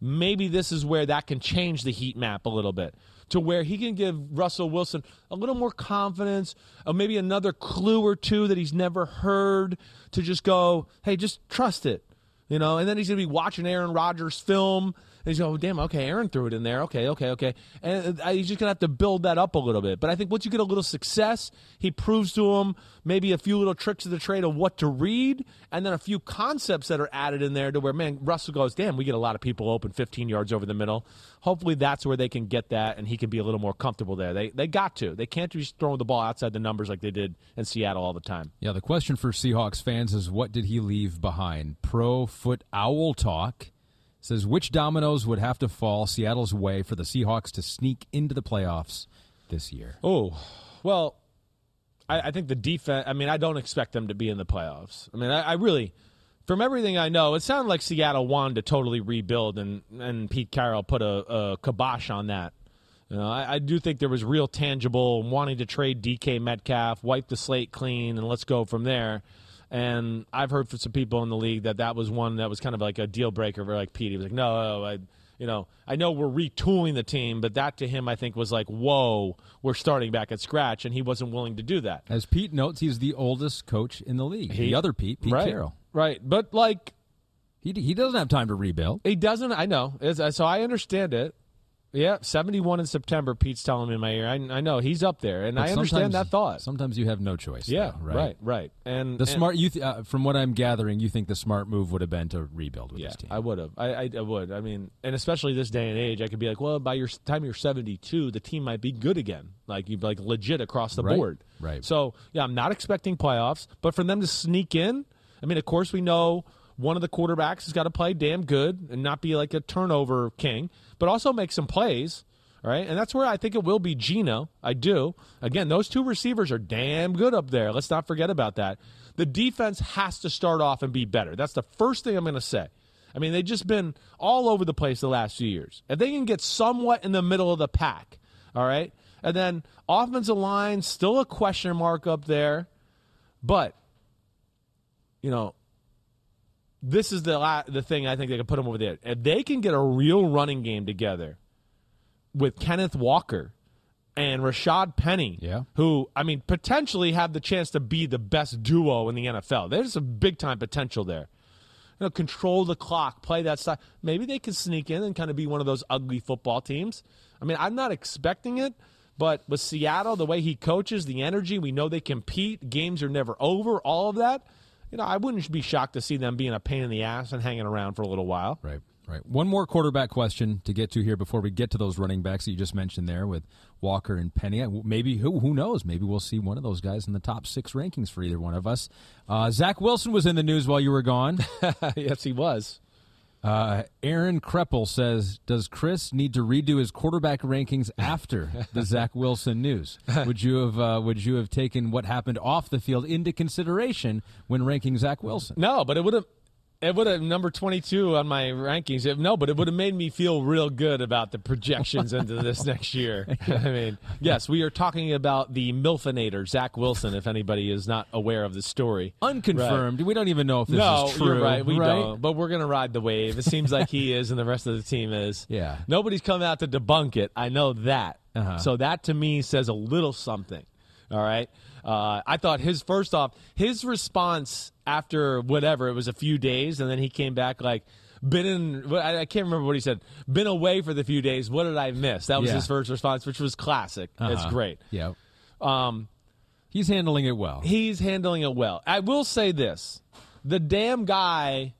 Maybe this is where that can change the heat map a little bit to where he can give Russell Wilson a little more confidence, or maybe another clue or two that he's never heard to just go, hey, just trust it. You know, and then he's going to be watching Aaron Rodgers' film. And he's going, oh, damn, okay, Aaron threw it in there. Okay, okay, okay. And he's just going to have to build that up a little bit. But I think once you get a little success, he proves to him maybe a few little tricks of the trade of what to read, and then a few concepts that are added in there to where, man, Russell goes, damn, we get a lot of people open fifteen yards over the middle. Hopefully that's where they can get that, and he can be a little more comfortable there. They they got to. They can't just throw the ball outside the numbers like they did in Seattle all the time. Yeah, the question for Seahawks fans is, what did he leave behind? Pro Foot Owl Talk says, which dominoes would have to fall Seattle's way for the Seahawks to sneak into the playoffs this year? Oh, well, I, I think the defense, I mean, I don't expect them to be in the playoffs. I mean, I, I really, from everything I know, it sounded like Seattle wanted to totally rebuild, and, and Pete Carroll put a, a kibosh on that. You know, I, I do think there was real tangible wanting to trade D K Metcalf, wipe the slate clean, and let's go from there. And I've heard from some people in the league that that was one that was kind of like a deal breaker. Where like Pete, he was like, "No, I, you know, I know we're retooling the team, but that to him, I think, was like, whoa, we're starting back at scratch," and he wasn't willing to do that. As Pete notes, he's the oldest coach in the league. He, the other Pete, Pete right, Carroll, right? But like, he he doesn't have time to rebuild. He doesn't. I know. It's, so I understand it. Yeah, seventy-one in September. Pete's telling me in my ear. I, I know he's up there, and but I understand that thought. Sometimes you have no choice. Yeah, though, right? right, right. And the and, smart, you th- uh, from what I'm gathering, you think the smart move would have been to rebuild with yeah, this team. I would have. I, I, I would. I mean, and especially this day and age, I could be like, well, by your time you're seventy-two, the team might be good again. Like you'd be like legit across the right, board. Right. So yeah, I'm not expecting playoffs, but for them to sneak in, I mean, of course we know one of the quarterbacks has got to play damn good and not be like a turnover king, but also make some plays, right? And that's where I think it will be Geno. I do. Again, those two receivers are damn good up there. Let's not forget about that. The defense has to start off and be better. That's the first thing I'm going to say. I mean, they've just been all over the place the last few years. If they can get somewhat in the middle of the pack, all right? And then offensive line, still a question mark up there. But, you know, this is the la- the thing I think they can put them over there. If they can get a real running game together with Kenneth Walker and Rashad Penny, yeah. who, I mean, potentially have the chance to be the best duo in the N F L. There's some big-time potential there. You know, control the clock, play that style. Maybe they can sneak in and kind of be one of those ugly football teams. I mean, I'm not expecting it, But with Seattle, the way he coaches, the energy, we know they compete. Games are never over, all of that. You know, I wouldn't be shocked to see them being a pain in the ass and hanging around for a little while. Right, right. One more quarterback question to get to here before we get to those running backs that you just mentioned there with Walker and Penny. Maybe, who who knows, maybe we'll see one of those guys in the top six rankings for either one of us. Uh, Zach Wilson was in the news while you were gone. Yes, he was. Uh, Aaron Kreppel says, does Chris need to redo his quarterback rankings after the Zach Wilson news? Would you have uh, would you have taken what happened off the field into consideration when ranking Zach Wilson? No, but it would have it would have number twenty-two on my rankings. It, no, but it would have made me feel real good about the projections into this next year. I mean, yes, we are talking about the Milfinator, Zach Wilson, if anybody is not aware of the story. Unconfirmed. Right. We don't even know if this no, is true. No, you're right. We right? don't. But we're going to ride the wave. It seems like he is and the rest of the team is. Yeah. Nobody's come out to debunk it. I know that. Uh-huh. So that, to me, says a little something. All right. Uh, I thought his first off, his response after whatever, it was a few days, and then he came back like, been in, I can't remember what he said, been away for the few days. What did I miss? That was yeah. his first response, which was classic. Uh-huh. It's great. Yeah. Um, he's handling it well. He's handling it well. I will say this. The damn guy,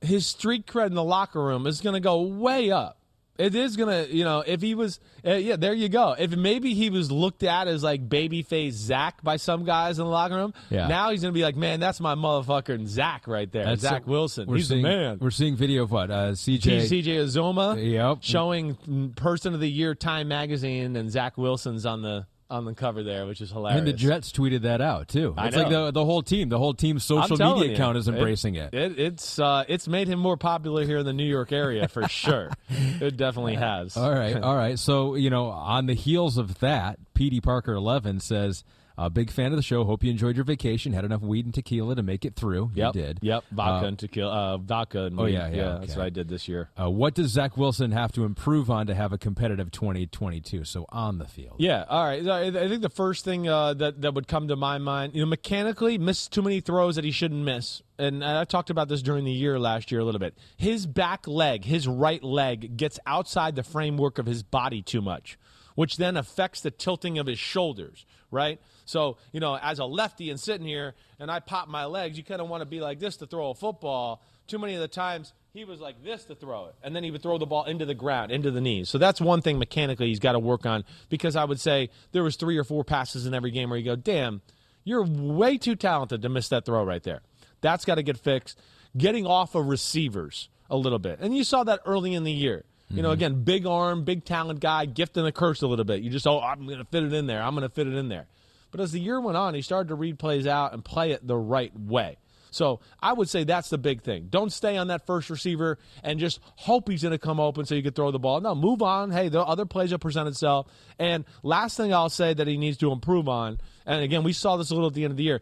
his street cred in the locker room is going to go way up. It is going to, you know, if he was, uh, yeah, there you go. If maybe he was looked at as like babyface Zach by some guys in the locker room, yeah. now he's going to be like, man, that's my motherfucker and Zach right there, that's Zach a, Wilson. He's seeing, the man. We're seeing video of what? Uh, C J C J Azoma yep. showing Person of the Year Time Magazine, and Zach Wilson's on the on the cover there, which is hilarious. And the Jets tweeted that out, too. It's like the, the whole team. The whole team's social media account is embracing it. it. it it's uh, it's made him more popular here in the New York area, for sure. It definitely has. All right, all right. So, you know, on the heels of that, P D Parker eleven says, uh, big fan of the show. Hope you enjoyed your vacation. Had enough weed and tequila to make it through. Yep, you did. Yep, vodka uh, and tequila. Uh, vodka and weed. Oh, yeah, yeah. yeah okay. That's what I did this year. Uh, what does Zach Wilson have to improve on to have a competitive twenty twenty-two? So on the field. Yeah, all right. I think the first thing uh, that, that would come to my mind, you know, mechanically, missed too many throws that he shouldn't miss. And I talked about this during the year last year a little bit. His back leg, his right leg, gets outside the framework of his body too much, which then affects the tilting of his shoulders, right? So, you know, as a lefty and sitting here and I pop my legs, you kind of want to be like this to throw a football. Too many of the times he was like this to throw it, and then he would throw the ball into the ground, into the knees. So that's one thing mechanically he's got to work on, because I would say there was three or four passes in every game where you go, damn, you're way too talented to miss that throw right there. That's got to get fixed. Getting off of receivers a little bit. And you saw that early in the year. You know, again, big arm, big talent guy, gift and a curse a little bit. You just, oh, I'm going to fit it in there. I'm going to fit it in there. But as the year went on, he started to read plays out and play it the right way. So I would say that's the big thing. Don't stay on that first receiver and just hope he's going to come open so you can throw the ball. No, move on. Hey, the other plays will present itself. And last thing I'll say that he needs to improve on, and again, we saw this a little at the end of the year,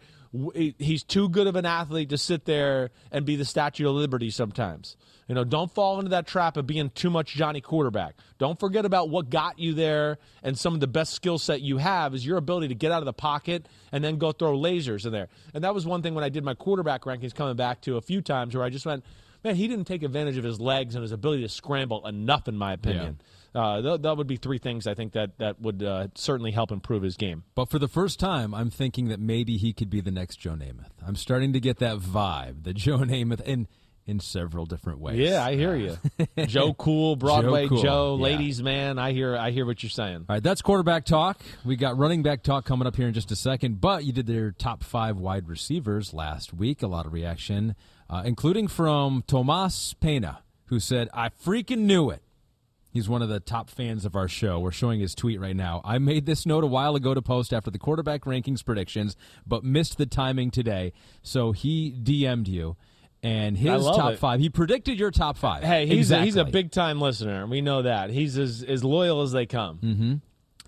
he's too good of an athlete to sit there and be the Statue of Liberty sometimes. You know, don't fall into that trap of being too much Johnny quarterback. Don't forget about what got you there, and some of the best skill set you have is your ability to get out of the pocket and then go throw lasers in there. And that was one thing when I did my quarterback rankings coming back to a few times where I just went, man, he didn't take advantage of his legs and his ability to scramble enough, in my opinion. Yeah. Uh, th- that would be three things I think that, that would uh, certainly help improve his game. But for the first time, I'm thinking that maybe he could be the next Joe Namath. I'm starting to get that vibe, the Joe Namath – and. In several different ways. Yeah, I hear you. Joe Cool, Broadway Joe, cool. Joe yeah. Ladies Man. I hear I hear what you're saying. All right, that's quarterback talk. We got running back talk coming up here in just a second, but you did their top five wide receivers last week. A lot of reaction, uh, including from Tomas Pena, who said, I freaking knew it. He's one of the top fans of our show. We're showing his tweet right now. I made this note a while ago to post after the quarterback rankings predictions, but missed the timing today, so he D M'd you. And his top it. five. He predicted your top five. Hey, he's exactly. a, he's a big-time listener. We know that. He's as, as loyal as they come. Mm-hmm.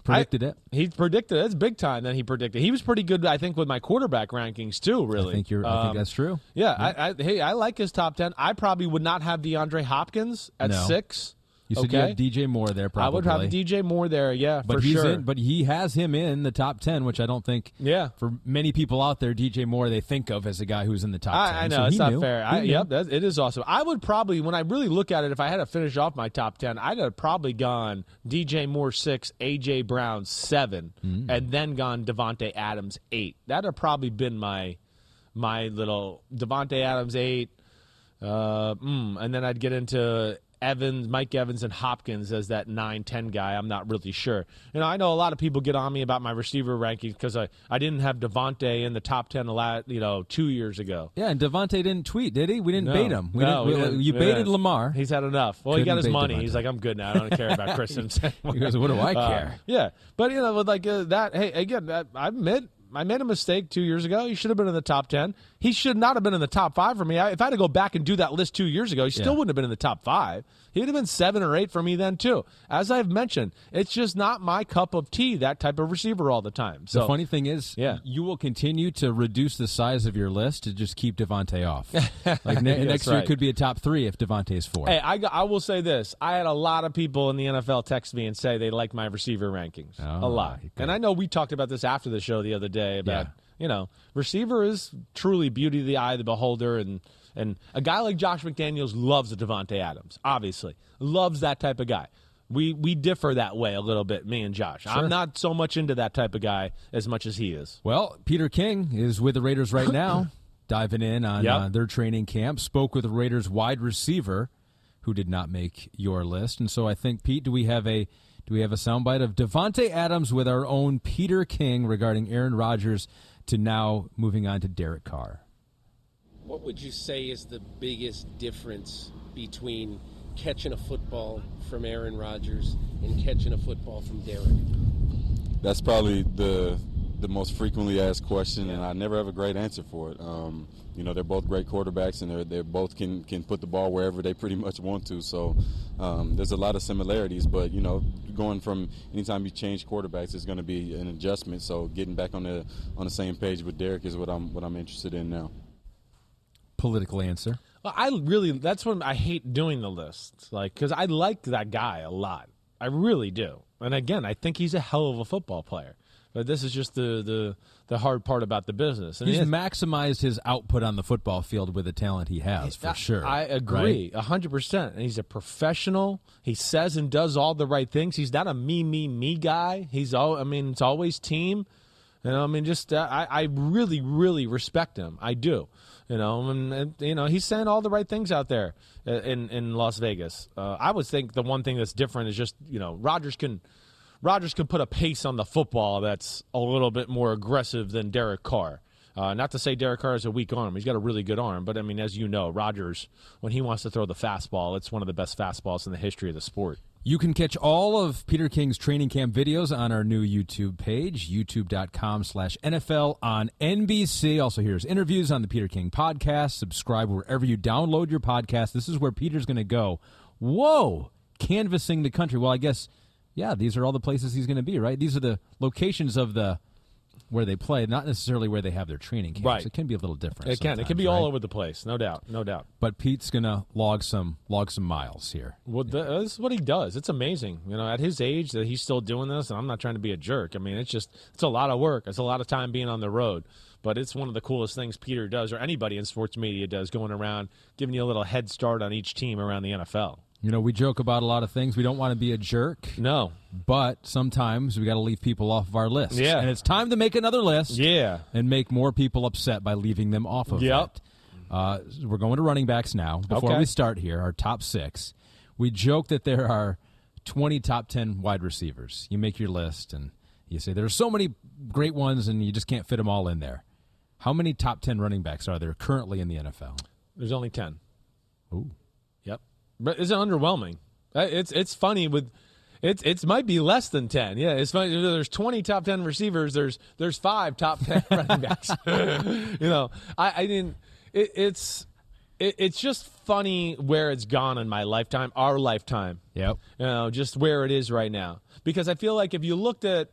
Predicted I, it. He predicted it. It's big-time that he predicted. He was pretty good, I think, with my quarterback rankings, too, really. I think, you're, um, I think that's true. Yeah. yeah. I, I, hey, I like his top ten. I probably would not have DeAndre Hopkins at no. six. You said okay. you have D J Moore there, probably. I would have D J Moore there, yeah, but for he's sure. In, but he has him in the top ten, which I don't think yeah. for many people out there, D J Moore, they think of as a guy who's in the top I, ten. I know, so it's not knew. fair. I, yep, that, it is awesome. I would probably, when I really look at it, if I had to finish off my top ten, I'd have probably gone D J Moore six, A J Brown seven, mm. and then gone Devontae Adams eight. That would have probably been my, my little Devontae Adams eight, uh, mm, and then I'd get into Evans, Mike Evans, and Hopkins as that nine ten guy. I'm not really sure. You know, I know a lot of people get on me about my receiver rankings because I, I didn't have Devontae in the top ten, you know, two years ago. Yeah, and Devontae didn't tweet, did he? We didn't no. bait him. We no, didn't, we, we, you yeah. baited Lamar. He's had enough. Well, Couldn't he got his money. Devontae. He's like, I'm good now. I don't care about Chris Sims. He goes, what do I care? Uh, yeah, but, you know, with like uh, that, hey, again, I, I admit I made a mistake two years ago. He should have been in the top ten. He should not have been in the top five for me. I, if I had to go back and do that list two years ago, he still yeah. wouldn't have been in the top five. He would have been seven or eight for me then, too. As I've mentioned, it's just not my cup of tea, that type of receiver all the time. So, the funny thing is, yeah. you will continue to reduce the size of your list to just keep Devontae off. Like ne next right. year could be a top three if Devontae is four. Hey, I, I will say this. I had a lot of people in the N F L text me and say they like my receiver rankings. Oh, a lot. Good. And I know we talked about this after the show the other day about, yeah. you know, receiver is truly beauty of the eye of the beholder, and And a guy like Josh McDaniels loves a Devontae Adams, obviously. Loves that type of guy. We we differ that way a little bit, me and Josh. Sure. I'm not so much into that type of guy as much as he is. Well, Peter King is with the Raiders right now, diving in on yep. uh, their training camp. Spoke with the Raiders wide receiver who did not make your list. And so I think, Pete, do we have a do we have a soundbite of Devontae Adams with our own Peter King regarding Aaron Rodgers to now moving on to Derek Carr? What would you say is the biggest difference between catching a football from Aaron Rodgers and catching a football from Derek? That's probably the the most frequently asked question, yeah. and I never have a great answer for it. Um, you know, they're both great quarterbacks, and they're they both can can put the ball wherever they pretty much want to. So um, there's a lot of similarities, but you know, going from anytime you change quarterbacks, it's going to be an adjustment. So getting back on the on the same page with Derek is what I'm what I'm interested in now. Political answer. Well, I really, that's when I hate doing the list, like, because I like that guy a lot. I really do. And again, I think he's a hell of a football player. But this is just the the, the hard part about the business. And he's has, maximized his output on the football field with the talent he has, for I, sure. I agree, right? one hundred percent. And he's a professional. He says and does all the right things. He's not a me, me, me guy. He's all, I mean, it's always team. You know, I mean, just uh, I, I really, really respect him. I do. You know, and, and you know he's saying all the right things out there in in Las Vegas. Uh, I would think the one thing that's different is just you know Rodgers can Rodgers can put a pace on the football that's a little bit more aggressive than Derek Carr. Uh, not to say Derek Carr has a weak arm; he's got a really good arm. But I mean, as you know, Rodgers, when he wants to throw the fastball, it's one of the best fastballs in the history of the sport. You can catch all of Peter King's training camp videos on our new YouTube page, youtube dot com slash N F L on N B C. Also, here's interviews on the Peter King podcast. Subscribe wherever you download your podcast. This is where Peter's going to go, whoa, canvassing the country. Well, I guess, yeah, these are all the places he's going to be, right? These are the locations of the where they play, not necessarily where they have their training camps. Right. It can be a little different. It can. It can be right? all over the place, no doubt, no doubt. But Pete's going to log some log some miles here. Well, the, yeah. That's what he does. It's amazing. You know, at his age that he's still doing this, and I'm not trying to be a jerk. I mean, it's just it's a lot of work. It's a lot of time being on the road. But it's one of the coolest things Peter does, or anybody in sports media does, going around, giving you a little head start on each team around the N F L. You know, we joke about a lot of things. We don't want to be a jerk. No. But sometimes we got to leave people off of our list. Yeah. And it's time to make another list. Yeah. And make more people upset by leaving them off of yep. it. Uh, we're going to running backs now. Before okay. we start here, our top six, we joke that there are twenty top ten wide receivers. You make your list, and you say there are so many great ones, and you just can't fit them all in there. How many top ten running backs are there currently in the N F L? There's only ten. Ooh. But it's underwhelming. It's it's funny with, it's it might be less than ten. Yeah, it's funny. There's twenty top ten receivers. There's there's five top ten running backs. You know, I I mean, it, it's it, it's just funny where it's gone in my lifetime, our lifetime. Yep. You know, just where it is right now, because I feel like if you looked at,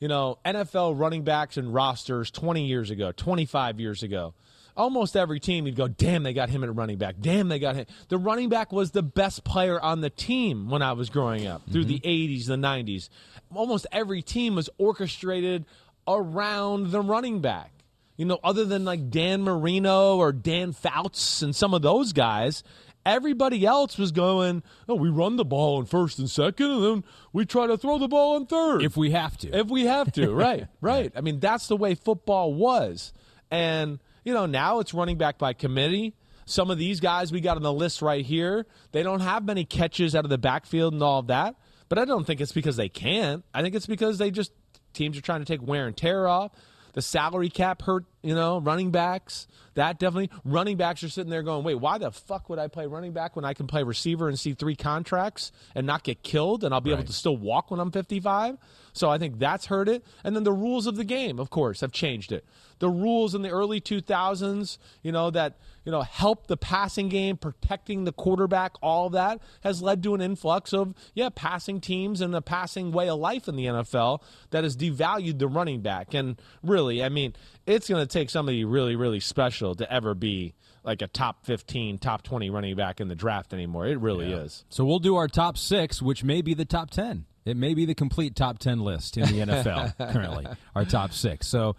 you know, N F L running backs and rosters twenty years ago, twenty-five years ago. almost every team you'd go, damn, they got him at running back. Damn, they got him. The running back was the best player on the team when I was growing up, through mm-hmm. the eighties, the nineties. Almost every team was orchestrated around the running back. You know, other than like Dan Marino or Dan Fouts and some of those guys, everybody else was going, oh, we run the ball in first and second, and then we try to throw the ball in third. If we have to. If we have to, right, right. I mean, that's the way football was. And, you know, now it's running back by committee. Some of these guys we got on the list right here, they don't have many catches out of the backfield and all of that. But I don't think it's because they can't. I think it's because they just teams are trying to take wear and tear off. The salary cap hurt, you know, running backs. That definitely. Running backs are sitting there going, wait, why the fuck would I play running back when I can play receiver and see three contracts and not get killed, and I'll be right. able to still walk when I'm fifty-five? So I think that's hurt it. And then the rules of the game, of course, have changed it. The rules in the early two thousands, you know, that, you know, help the passing game, protecting the quarterback, all that has led to an influx of, yeah, passing teams and a passing way of life in the N F L that has devalued the running back. And really, I mean, it's going to take somebody really, really special to ever be like a top fifteen, top twenty running back in the draft anymore. It really yeah. is. So we'll do our top six, which may be the top ten. It may be the complete top ten list in the N F L currently, our top six. So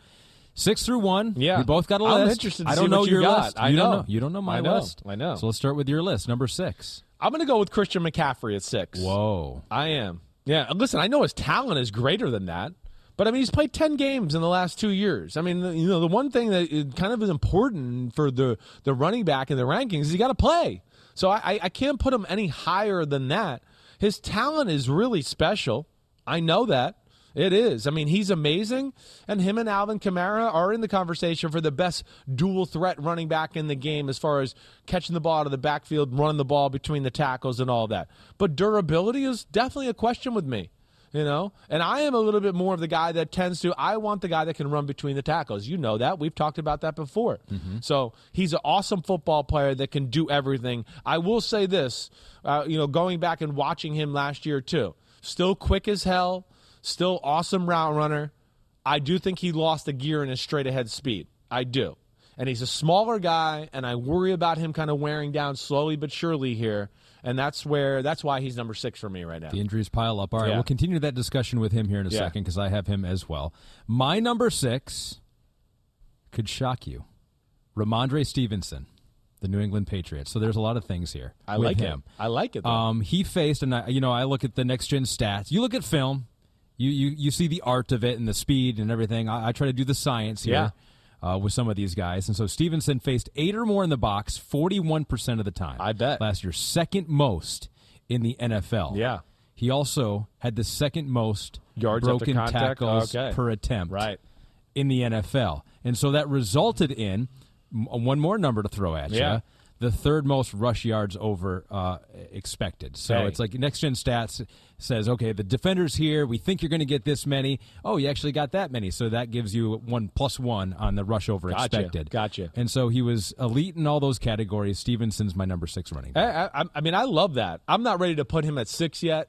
six through one, yeah. we both got a list. I'm interested to I don't see know what your you got. List. I you know. Don't know. You don't know my I know. list. I know. So let's start with your list, number six. I'm going to go with Christian McCaffrey at six. Whoa. I am. Yeah, listen, I know his talent is greater than that, but, I mean, he's played ten games in the last two years. I mean, you know, the one thing that kind of is important for the, the running back in the rankings is you got to play. So I, I can't put him any higher than that. His talent is really special. I know that. It is. I mean, he's amazing, and him and Alvin Kamara are in the conversation for the best dual-threat running back in the game as far as catching the ball out of the backfield, running the ball between the tackles and all that. But durability is definitely a question with me, you know? And I am a little bit more of the guy that tends to – I want the guy that can run between the tackles. You know that. We've talked about that before. Mm-hmm. So he's an awesome football player that can do everything. I will say this, uh, you know, going back and watching him last year too, still quick as hell. Still awesome route runner. I do think he lost a gear in his straight-ahead speed. I do. And he's a smaller guy, and I worry about him kind of wearing down slowly but surely here. And that's where that's why he's number six for me right now. The injuries pile up. All right, yeah. we'll continue that discussion with him here in a yeah. second because I have him as well. My number six could shock you. Ramondre Stevenson, the New England Patriots. So there's a lot of things here I with like him. It. I like it, though. Um, he faced, and I, you know, I look at the next-gen stats. You look at film. You, you you see the art of it and the speed and everything. I, I try to do the science here yeah. uh, with some of these guys. And so Stevenson faced eight or more in the box forty-one percent of the time. I bet. Last year, second most in the N F L. Yeah. He also had the second most yards broken tackles okay. per attempt right. in the N F L. And so that resulted in, one more number to throw at yeah. you, the third most rush yards over uh, expected. So hey. It's like next-gen stats says, okay, the defender's here. We think you're going to get this many. Oh, you actually got that many. So that gives you one plus one on the rush over gotcha. Expected. Gotcha. And so he was elite in all those categories. Stevenson's my number six running back. I, I, I mean, I love that. I'm not ready to put him at six yet,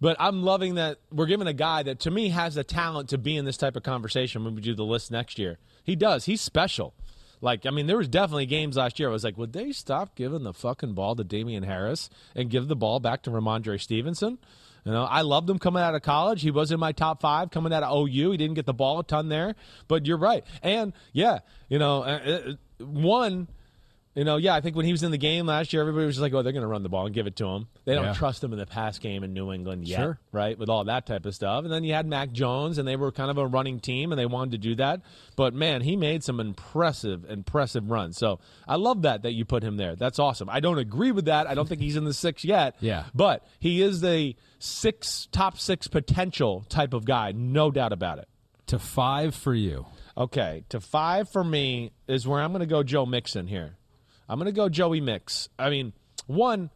but I'm loving that we're giving a guy that, to me, has the talent to be in this type of conversation when we do the list next year. He does. He's special. Like, I mean, there was definitely games last year I was like, would they stop giving the fucking ball to Damian Harris and give the ball back to Ramondre Stevenson? You know, I loved him coming out of college. He was in my top five coming out of O U. He didn't get the ball a ton there, but you're right. And, yeah, you know, one, you know, yeah, I think when he was in the game last year, everybody was just like, oh, they're going to run the ball and give it to him. They don't yeah. trust him in the pass game in New England yet, sure. right, with all that type of stuff. And then you had Mac Jones, and they were kind of a running team, and they wanted to do that. But, man, he made some impressive, impressive runs. So I love that that you put him there. That's awesome. I don't agree with that. I don't think he's in the six yet. Yeah. But he is the six top six potential type of guy, no doubt about it. To five for you. Okay, to five for me is where I'm going to go Joe Mixon here. I'm going to go Joey Mix. I mean, one,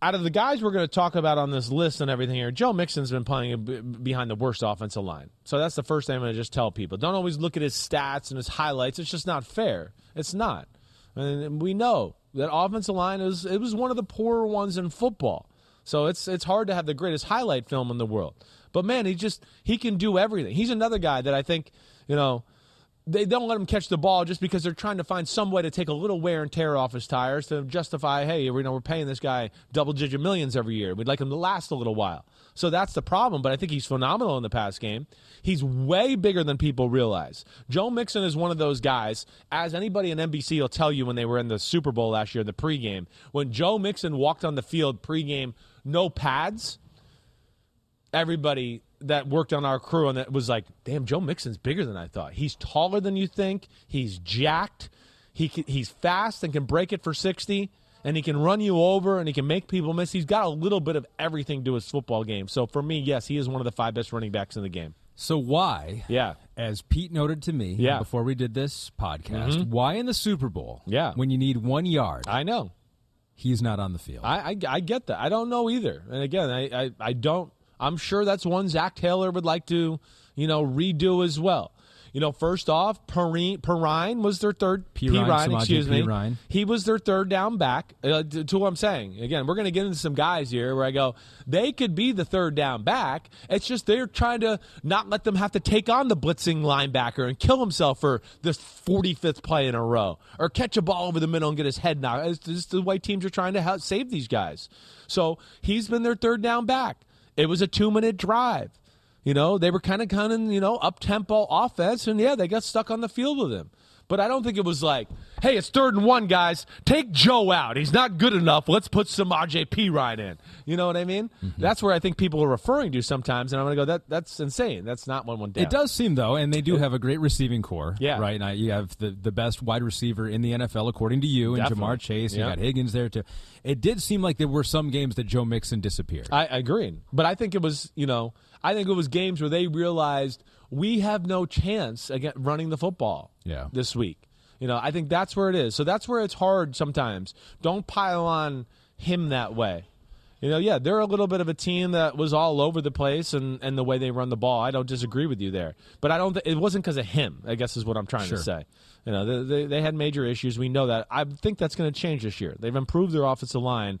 out of the guys we're going to talk about on this list and everything here, Joe Mixon's been playing behind the worst offensive line. So that's the first thing I'm going to just tell people. Don't always look at his stats and his highlights. It's just not fair. It's not. And we know that offensive line, is it was one of the poorer ones in football. So it's it's hard to have the greatest highlight film in the world. But, man, he just he can do everything. He's another guy that I think, you know, they don't let him catch the ball just because they're trying to find some way to take a little wear and tear off his tires to justify, hey, you know, we're paying this guy double-digit millions every year. We'd like him to last a little while. So that's the problem, but I think he's phenomenal in the pass game. He's way bigger than people realize. Joe Mixon is one of those guys, as anybody in N B C will tell you when they were in the Super Bowl last year in the pregame, when Joe Mixon walked on the field pregame, no pads, everybody that worked on our crew and that was like, damn, Joe Mixon's bigger than I thought. He's taller than you think. He's jacked. He can, he's fast and can break it for sixty, and he can run you over, and he can make people miss. He's got a little bit of everything to his football game. So for me, yes, he is one of the five best running backs in the game. So why, yeah. as Pete noted to me yeah. before we did this podcast, mm-hmm. why in the Super Bowl yeah. when you need one yard? I know. He's not on the field. I, I, I get that. I don't know either. And again, I, I, I don't. I'm sure that's one Zach Taylor would like to, you know, redo as well. You know, first off, Perrine, Perrine was their third. P. Ryan, P. Ryan excuse P. me. Ryan. He was their third down back, uh, to, to what I'm saying. Again, we're going to get into some guys here where I go, they could be the third down back. It's just they're trying to not let them have to take on the blitzing linebacker and kill himself for this forty-fifth play in a row or catch a ball over the middle and get his head knocked. It's just the way teams are trying to help save these guys. So he's been their third down back. It was a two-minute drive. You know, they were kind of kind of, you know, up-tempo offense, and, yeah, they got stuck on the field with him. But I don't think it was like, hey, it's third and one, guys. Take Joe out. He's not good enough. Let's put Samaje Perine in. You know what I mean? Mm-hmm. That's where I think people are referring to sometimes, and I'm going to go, that that's insane. That's not one one down. It does seem, though, and they do have a great receiving core. Yeah. Right? Now you have the, the best wide receiver in the N F L, according to you, and Definitely. Jamar Chase. You yeah. got Higgins there, too. It did seem like there were some games that Joe Mixon disappeared. I, I agree. But I think it was, you know, I think it was games where they realized we have no chance against running the football yeah. this week. You know, I think that's where it is. So that's where it's hard sometimes. Don't pile on him that way. You know, yeah, they're a little bit of a team that was all over the place and, and the way they run the ball. I don't disagree with you there. But I don't. Th- it wasn't because of him, I guess is what I'm trying sure. to say. You know, they, they had major issues. We know that. I think that's going to change this year. They've improved their offensive line.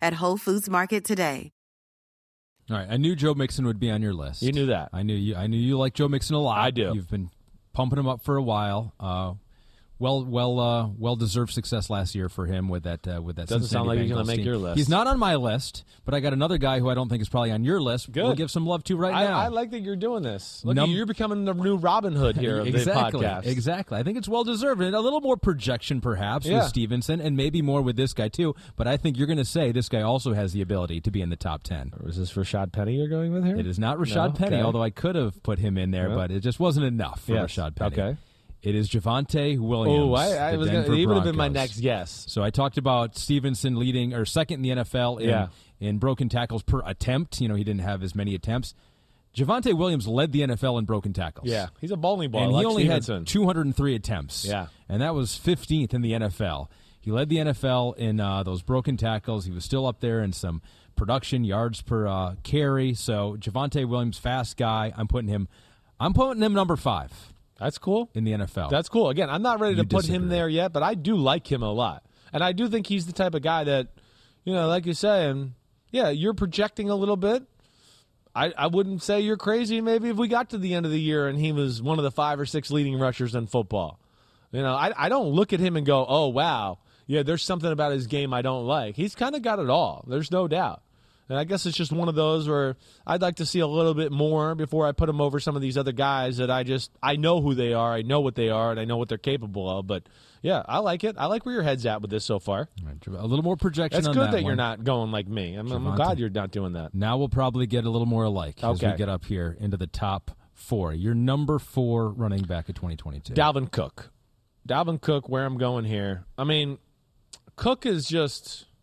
at Whole Foods Market today. All right, I knew Joe Mixon would be on your list. You knew that. I knew you. I knew you like Joe Mixon a lot. I do. You've been pumping him up for a while. Uh, Well, well, uh, well-deserved success last year for him with that. Uh, with that, doesn't Cincinnati sound like Bengals he's going to make your list. He's not on my list, but I got another guy who I don't think is probably on your list. Good. We'll give some love to right I, now. I like that you're doing this. Look, Num- you're becoming the new Robin Hood here of exactly, the podcast. Exactly. I think it's well-deserved and a little more projection perhaps yeah. with Stevenson and maybe more with this guy too. But I think you're going to say this guy also has the ability to be in the top ten. Or is this Rashad Penny you're going with here? It is not Rashad no? Penny, okay. although I could have put him in there, no. but it just wasn't enough for yes. Rashad Penny. Okay. It is Javonte Williams. Oh, I, I was gonna, it would have been my next guess. So I talked about Stevenson leading or second in the N F L in, yeah. in broken tackles per attempt. You know, he didn't have as many attempts. Javonte Williams led the N F L in broken tackles. Yeah, he's a bowling ball. And like he only Stevenson. had two hundred three attempts. Yeah, and that was fifteenth in the N F L. He led the N F L in uh, those broken tackles. He was still up there in some production yards per uh, carry. So Javonte Williams, fast guy. I'm putting him. I'm putting him number five. That's cool. In the N F L. That's cool. Again, I'm not ready you to put disagree. him there yet, but I do like him a lot. And I do think he's the type of guy that, you know, like you're saying, yeah, you're projecting a little bit. I, I wouldn't say you're crazy maybe if we got to the end of the year and he was one of the five or six leading rushers in football. You know, I, I don't look at him and go, oh, wow, yeah, there's something about his game I don't like. He's kind of got it all. There's no doubt. And I guess it's just one of those where I'd like to see a little bit more before I put them over some of these other guys that I just – I know who they are, I know what they are, and I know what they're capable of. But, yeah, I like it. I like where your head's at with this so far. A little more projection That's on that It's good that one. You're not going like me. I'm, I'm glad you're not doing that. Now we'll probably get a little more alike as okay. we get up here into the top four. Your number four running back of twenty twenty-two. Dalvin Cook. Dalvin Cook, where I'm going here. I mean, Cook is just –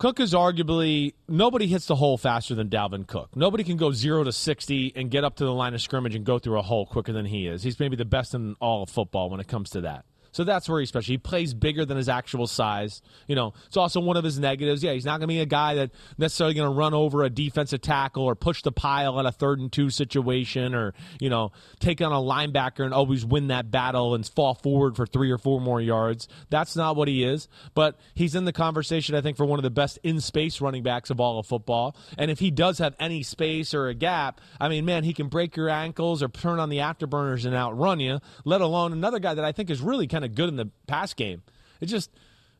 Cook is arguably – nobody hits the hole faster than Dalvin Cook. Nobody can go zero to sixty and get up to the line of scrimmage and go through a hole quicker than he is. He's maybe the best in all of football when it comes to that. So that's where he's special. He plays bigger than his actual size. You know, it's also one of his negatives. Yeah, he's not going to be a guy that necessarily going to run over a defensive tackle or push the pile on a third and two situation or, you know, take on a linebacker and always win that battle and fall forward for three or four more yards. That's not what he is. But he's in the conversation, I think, for one of the best in-space running backs of all of football. And if he does have any space or a gap, I mean, man, he can break your ankles or turn on the afterburners and outrun you, let alone another guy that I think is really kind of good in the pass game. It's just,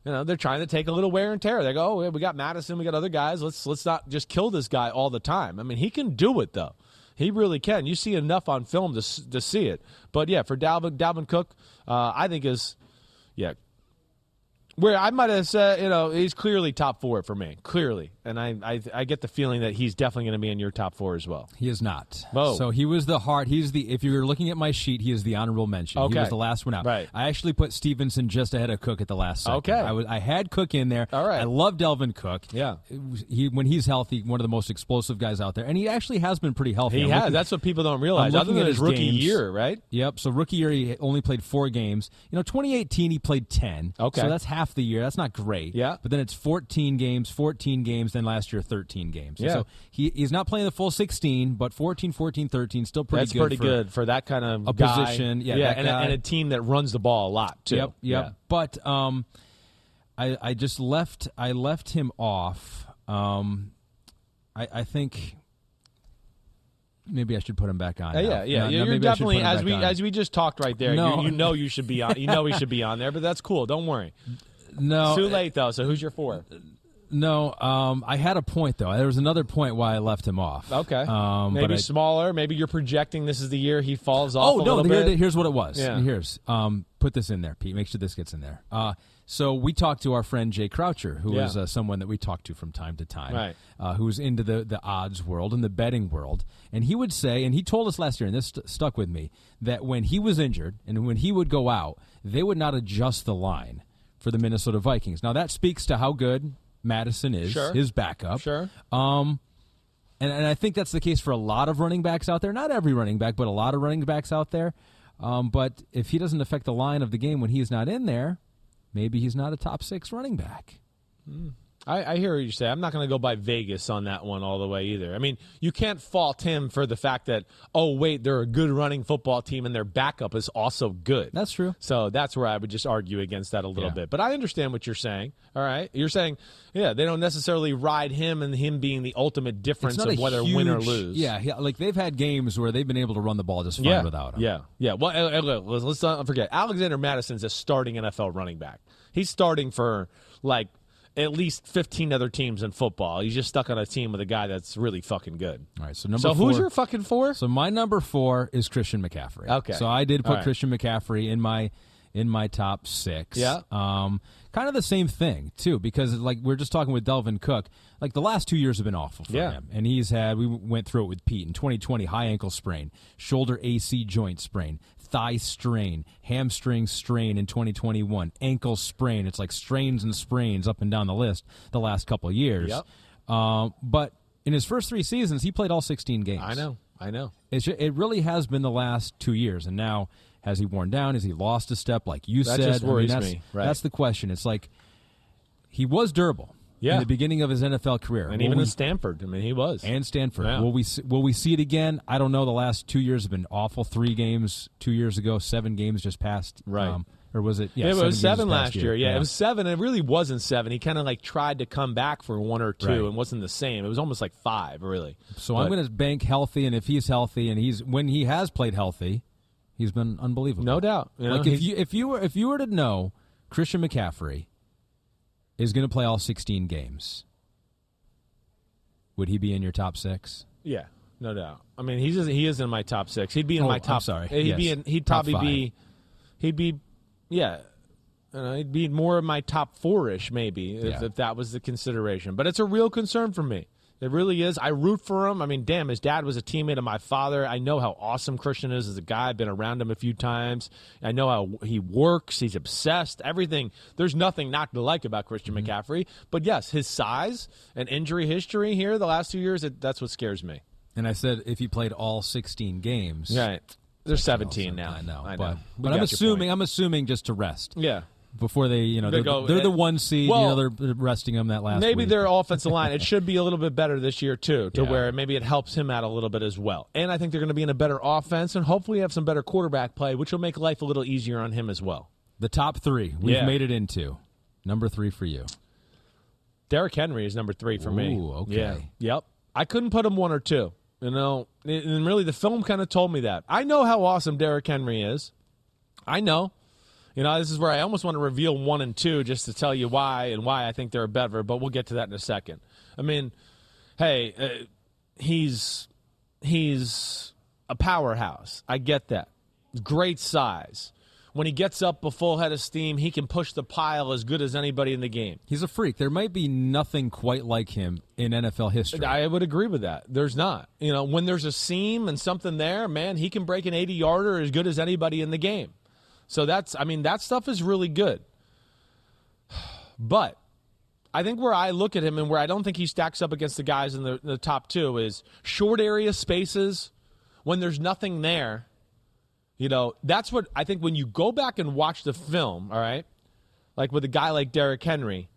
you know, they're trying to take a little wear and tear. They go, oh, yeah, we got Madison, we got other guys. Let's let's not just kill this guy all the time. I mean, he can do it though. He really can. You see enough on film to to see it. But yeah, for Dalvin Dalvin Cook, uh, I think is, yeah, where I might have said, you know, he's clearly top four for me, clearly, and I I, I get the feeling that he's definitely going to be in your top four as well. He is not. Oh. So he was the heart. He's the. If you're looking at my sheet, he is the honorable mention. Okay. He was the last one out. Right. I actually put Stevenson just ahead of Cook at the last second. Okay. I was. I had Cook in there. All right. I love Dalvin Cook. Yeah. He when he's healthy, one of the most explosive guys out there, and he actually has been pretty healthy. He I'm has. Looking, that's what people don't realize. Other than his rookie games. year, right? Yep. So rookie year, he only played four games. You know, twenty eighteen, he played ten. Okay. So that's half. Half the year. That's not great. Yeah. But then it's fourteen games, fourteen games, then last year thirteen games. Yeah. So he, he's not playing the full sixteen, but fourteen, fourteen, thirteen, still pretty That's good. That's pretty for good for that kind of a guy. Position. Yeah, yeah and, a, and a team that runs the ball a lot, too. Yep, yep. Yeah. But um, I, I just left I left him off. Um, I, I think... Maybe I should put him back on. Uh, yeah, yeah, no, you're, no, you're definitely as we on. as we just talked right there. No. You, you know you should be on. You know he should be on there, but that's cool. Don't worry. No, it's too late though. So who's your four? No, um, I had a point though. There was another point why I left him off. Okay, um, maybe but I, smaller. Maybe you're projecting this is the year he falls off. Oh a no, here, bit. here's what it was. Yeah. Here's um, put this in there, Pete. Make sure this gets in there. Uh, So we talked to our friend Jay Croucher, who yeah. is uh, someone that we talk to from time to time, right. uh, who's into the, the odds world and the betting world. And he would say, and he told us last year, and this st- stuck with me, that when he was injured and when he would go out, they would not adjust the line for the Minnesota Vikings. Now, that speaks to how good Madison is, sure. his backup. Sure. Um, and, and I think that's the case for a lot of running backs out there. Not every running back, but a lot of running backs out there. Um, but if he doesn't affect the line of the game when he's not in there, maybe he's not a top six running back. Mm. I, I hear what you say. I'm not going to go by Vegas on that one all the way either. I mean, you can't fault him for the fact that, oh, wait, they're a good running football team and their backup is also good. That's true. So that's where I would just argue against that a little yeah. bit. But I understand what you're saying. All right. You're saying, yeah, they don't necessarily ride him and him being the ultimate difference of whether huge, win or lose. Yeah. Like they've had games where they've been able to run the ball just fine yeah, without him. Yeah. Yeah. Well, let's not forget, Alexander Madison's a starting N F L running back. He's starting for like at least fifteen other teams in football. He's just stuck on a team with a guy that's really fucking good. All right, so number so four. So who's your fucking four? So my number four is Christian McCaffrey. Okay. So I did put right. Christian McCaffrey in my in my top six. Yeah. Um, kind of the same thing too, because like we're just talking with Dalvin Cook. Like the last two years have been awful for yeah. him, and he's had. We went through it with Pete in twenty twenty: high ankle sprain, shoulder A C joint sprain, thigh strain, hamstring strain in twenty twenty-one, ankle sprain. It's like strains and sprains up and down the list the last couple of years. Yep. Um, but in his first three seasons, he played all sixteen games. I know, I know. It's just, it really has been the last two years, and now has he worn down? Has he lost a step like you that said? That just worries I mean, that's, me. Right. That's the question. It's like he was durable. Yeah. In the beginning of his N F L career. And will even we, at Stanford. I mean, he was. And Stanford. Yeah. Will we will we see it again? I don't know. The last two years have been awful. Three games two years ago, seven games just passed. Right. Um, or was it? Yeah, it was seven last year. year. Yeah, yeah, it was seven. It really wasn't seven. He kind of like tried to come back for one or two right. and wasn't the same. It was almost like five, really. So but, I'm going to bank healthy, and if he's healthy, and he's when he has played healthy, he's been unbelievable. No doubt. You like know, if you if you were if you were to know Christian McCaffrey is going to play all sixteen games, would he be in your top six? Yeah, no doubt. I mean, he's he is in my top six. He'd be in oh, my top. I'm sorry, he'd yes. be in, he'd probably be, he'd be, yeah, uh, he'd be more of my top four ish maybe if, yeah. if that was the consideration. But it's a real concern for me. It really is. I root for him. I mean, damn, his dad was a teammate of my father. I know how awesome Christian is as a guy. I've been around him a few times. I know how he works. He's obsessed. Everything. There's nothing not to like about Christian mm-hmm. McCaffrey. But, yes, his size and injury history here the last two years, it, that's what scares me. And I said if he played all sixteen games. Right. There's seventeen now. I know. I know. But, but I'm assuming I'm assuming just to rest. Yeah. Before they, you know, they they're, go, they're the one seed. Well, you know, they're resting him that last. Maybe week. Their offensive line. It should be a little bit better this year too, to yeah. where maybe it helps him out a little bit as well. And I think they're going to be in a better offense, and hopefully have some better quarterback play, which will make life a little easier on him as well. The top three we've yeah. made it into. Number three for you. Derrick Henry is number three for Ooh, me. Okay. Yeah. Yep. I couldn't put him one or two. You know, and really the film kind of told me that. I know how awesome Derrick Henry is. I know. You know, this is where I almost want to reveal one and two just to tell you why and why I think they're better, but we'll get to that in a second. I mean, hey, uh, he's he's a powerhouse. I get that. Great size. When he gets up a full head of steam, he can push the pile as good as anybody in the game. He's a freak. There might be nothing quite like him in N F L history. I would agree with that. There's not. You know, when there's a seam and something there, man, he can break an eighty-yarder as good as anybody in the game. So that's, I mean, that stuff is really good. But I think where I look at him and where I don't think he stacks up against the guys in the, in the top two is short area spaces when there's nothing there. You know, that's what I think when you go back and watch the film, all right, like with a guy like Derrick Henry,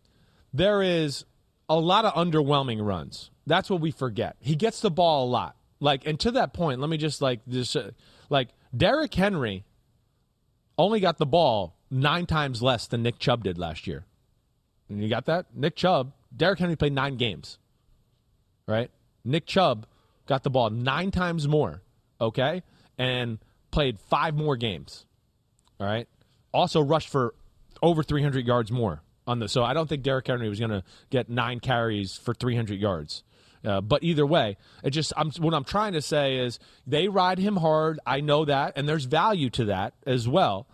there is a lot of underwhelming runs. That's what we forget. He gets the ball a lot. Like, and to that point, let me just like this, uh, like Derrick Henry only got the ball nine times less than Nick Chubb did last year. And you got that? Nick Chubb, Derrick Henry played nine games, right? Nick Chubb got the ball nine times more, okay, and played five more games, all right? Also rushed for over three hundred yards more on the. So I don't think Derrick Henry was going to get nine carries for three hundred yards. Uh, but either way, it just I'm, what I'm trying to say is they ride him hard. I know that, and there's value to that as well.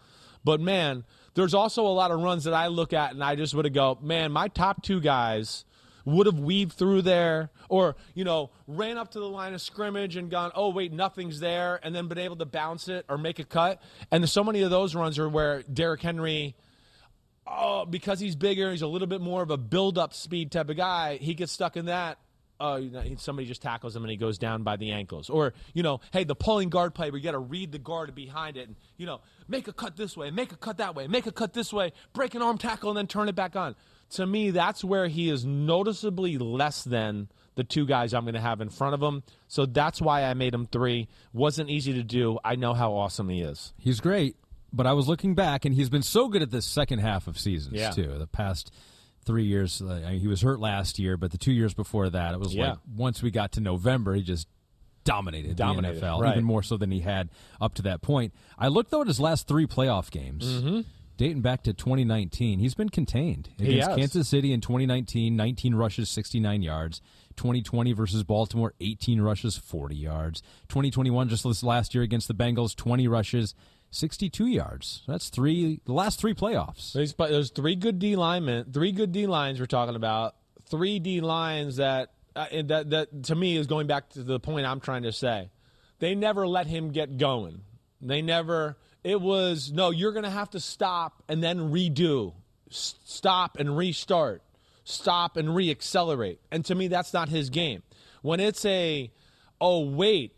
But, man, there's also a lot of runs that I look at, and I just would have go, man, my top two guys would have weaved through there or, you know, ran up to the line of scrimmage and gone, oh, wait, nothing's there, and then been able to bounce it or make a cut. And there's so many of those runs are where Derrick Henry – oh, because he's bigger, he's a little bit more of a build-up speed type of guy, he gets stuck in that. Oh, uh, somebody just tackles him and he goes down by the ankles. Or, you know, hey, the pulling guard play, where you got to read the guard behind it and, you know, make a cut this way, make a cut that way, make a cut this way, break an arm tackle and then turn it back on. To me, that's where he is noticeably less than the two guys I'm going to have in front of him. So that's why I made him three. Wasn't easy to do. I know how awesome he is. He's great, but I was looking back, and he's been so good at this second half of seasons, yeah. too, the past – Three years, I mean, he was hurt last year, but the two years before that, it was yeah. like once we got to November, he just dominated, dominated the N F L, right. even more so than he had up to that point. I looked, though, at his last three playoff games, mm-hmm. dating back to twenty nineteen. He's been contained against Kansas City in twenty nineteen, nineteen rushes, sixty-nine yards. twenty twenty versus Baltimore, eighteen rushes, forty yards. twenty twenty-one, just this last year against the Bengals, twenty rushes, sixty-two yards. That's three. The last three playoffs. There's, there's three good D linemen. Three good D lines we're talking about. Three D lines that uh, that that to me is going back to the point I'm trying to say. They never let him get going. They never. It was no. You're going to have to stop and then redo. S- stop and restart. Stop and reaccelerate. And to me, that's not his game. When it's a oh wait,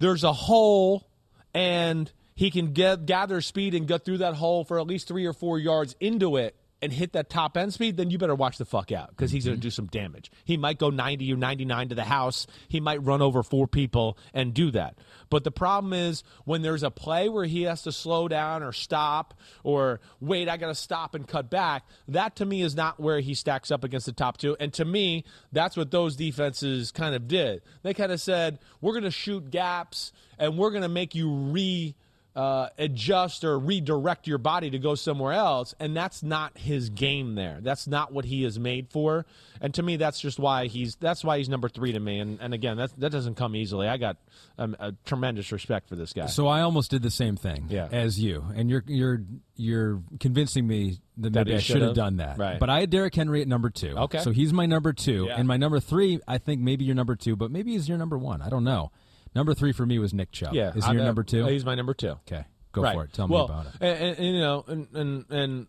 there's a hole and he can get, gather speed and get through that hole for at least three or four yards into it and hit that top-end speed, then you better watch the fuck out because he's mm-hmm. going to do some damage. He might go ninety or ninety-nine to the house. He might run over four people and do that. But the problem is when there's a play where he has to slow down or stop or, wait, I got to stop and cut back, that to me is not where he stacks up against the top two. And to me, that's what those defenses kind of did. They kind of said, we're going to shoot gaps and we're going to make you re- uh, adjust or redirect your body to go somewhere else, and that's not his game there. That's not what he is made for. And to me, that's just why he's that's why he's number three to me. And, and again, that that doesn't come easily. I got um, a tremendous respect for this guy. So I almost did the same thing yeah. as you, and you're you're you're convincing me that maybe that I should have done that. Right. But I had Derrick Henry at number two. Okay. So he's my number two, yeah. and my number three. I think maybe you're number two, but maybe he's your number one. I don't know. Number three for me was Nick Chubb. Yeah, is he your uh, number two? He's my number two. Okay, go right. for it. Tell well, me about it. And, and, and you know, and, and and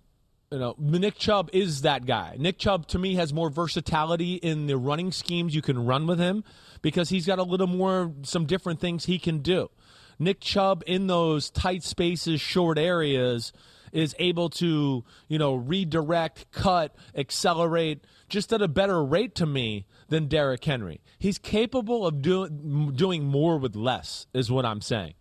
you know, Nick Chubb is that guy. Nick Chubb to me has more versatility in the running schemes you can run with him because he's got a little more, some different things he can do. Nick Chubb in those tight spaces, short areas, is able to you know redirect, cut, accelerate, just at a better rate to me than Derrick Henry. He's capable of do, doing more with less, is what I'm saying.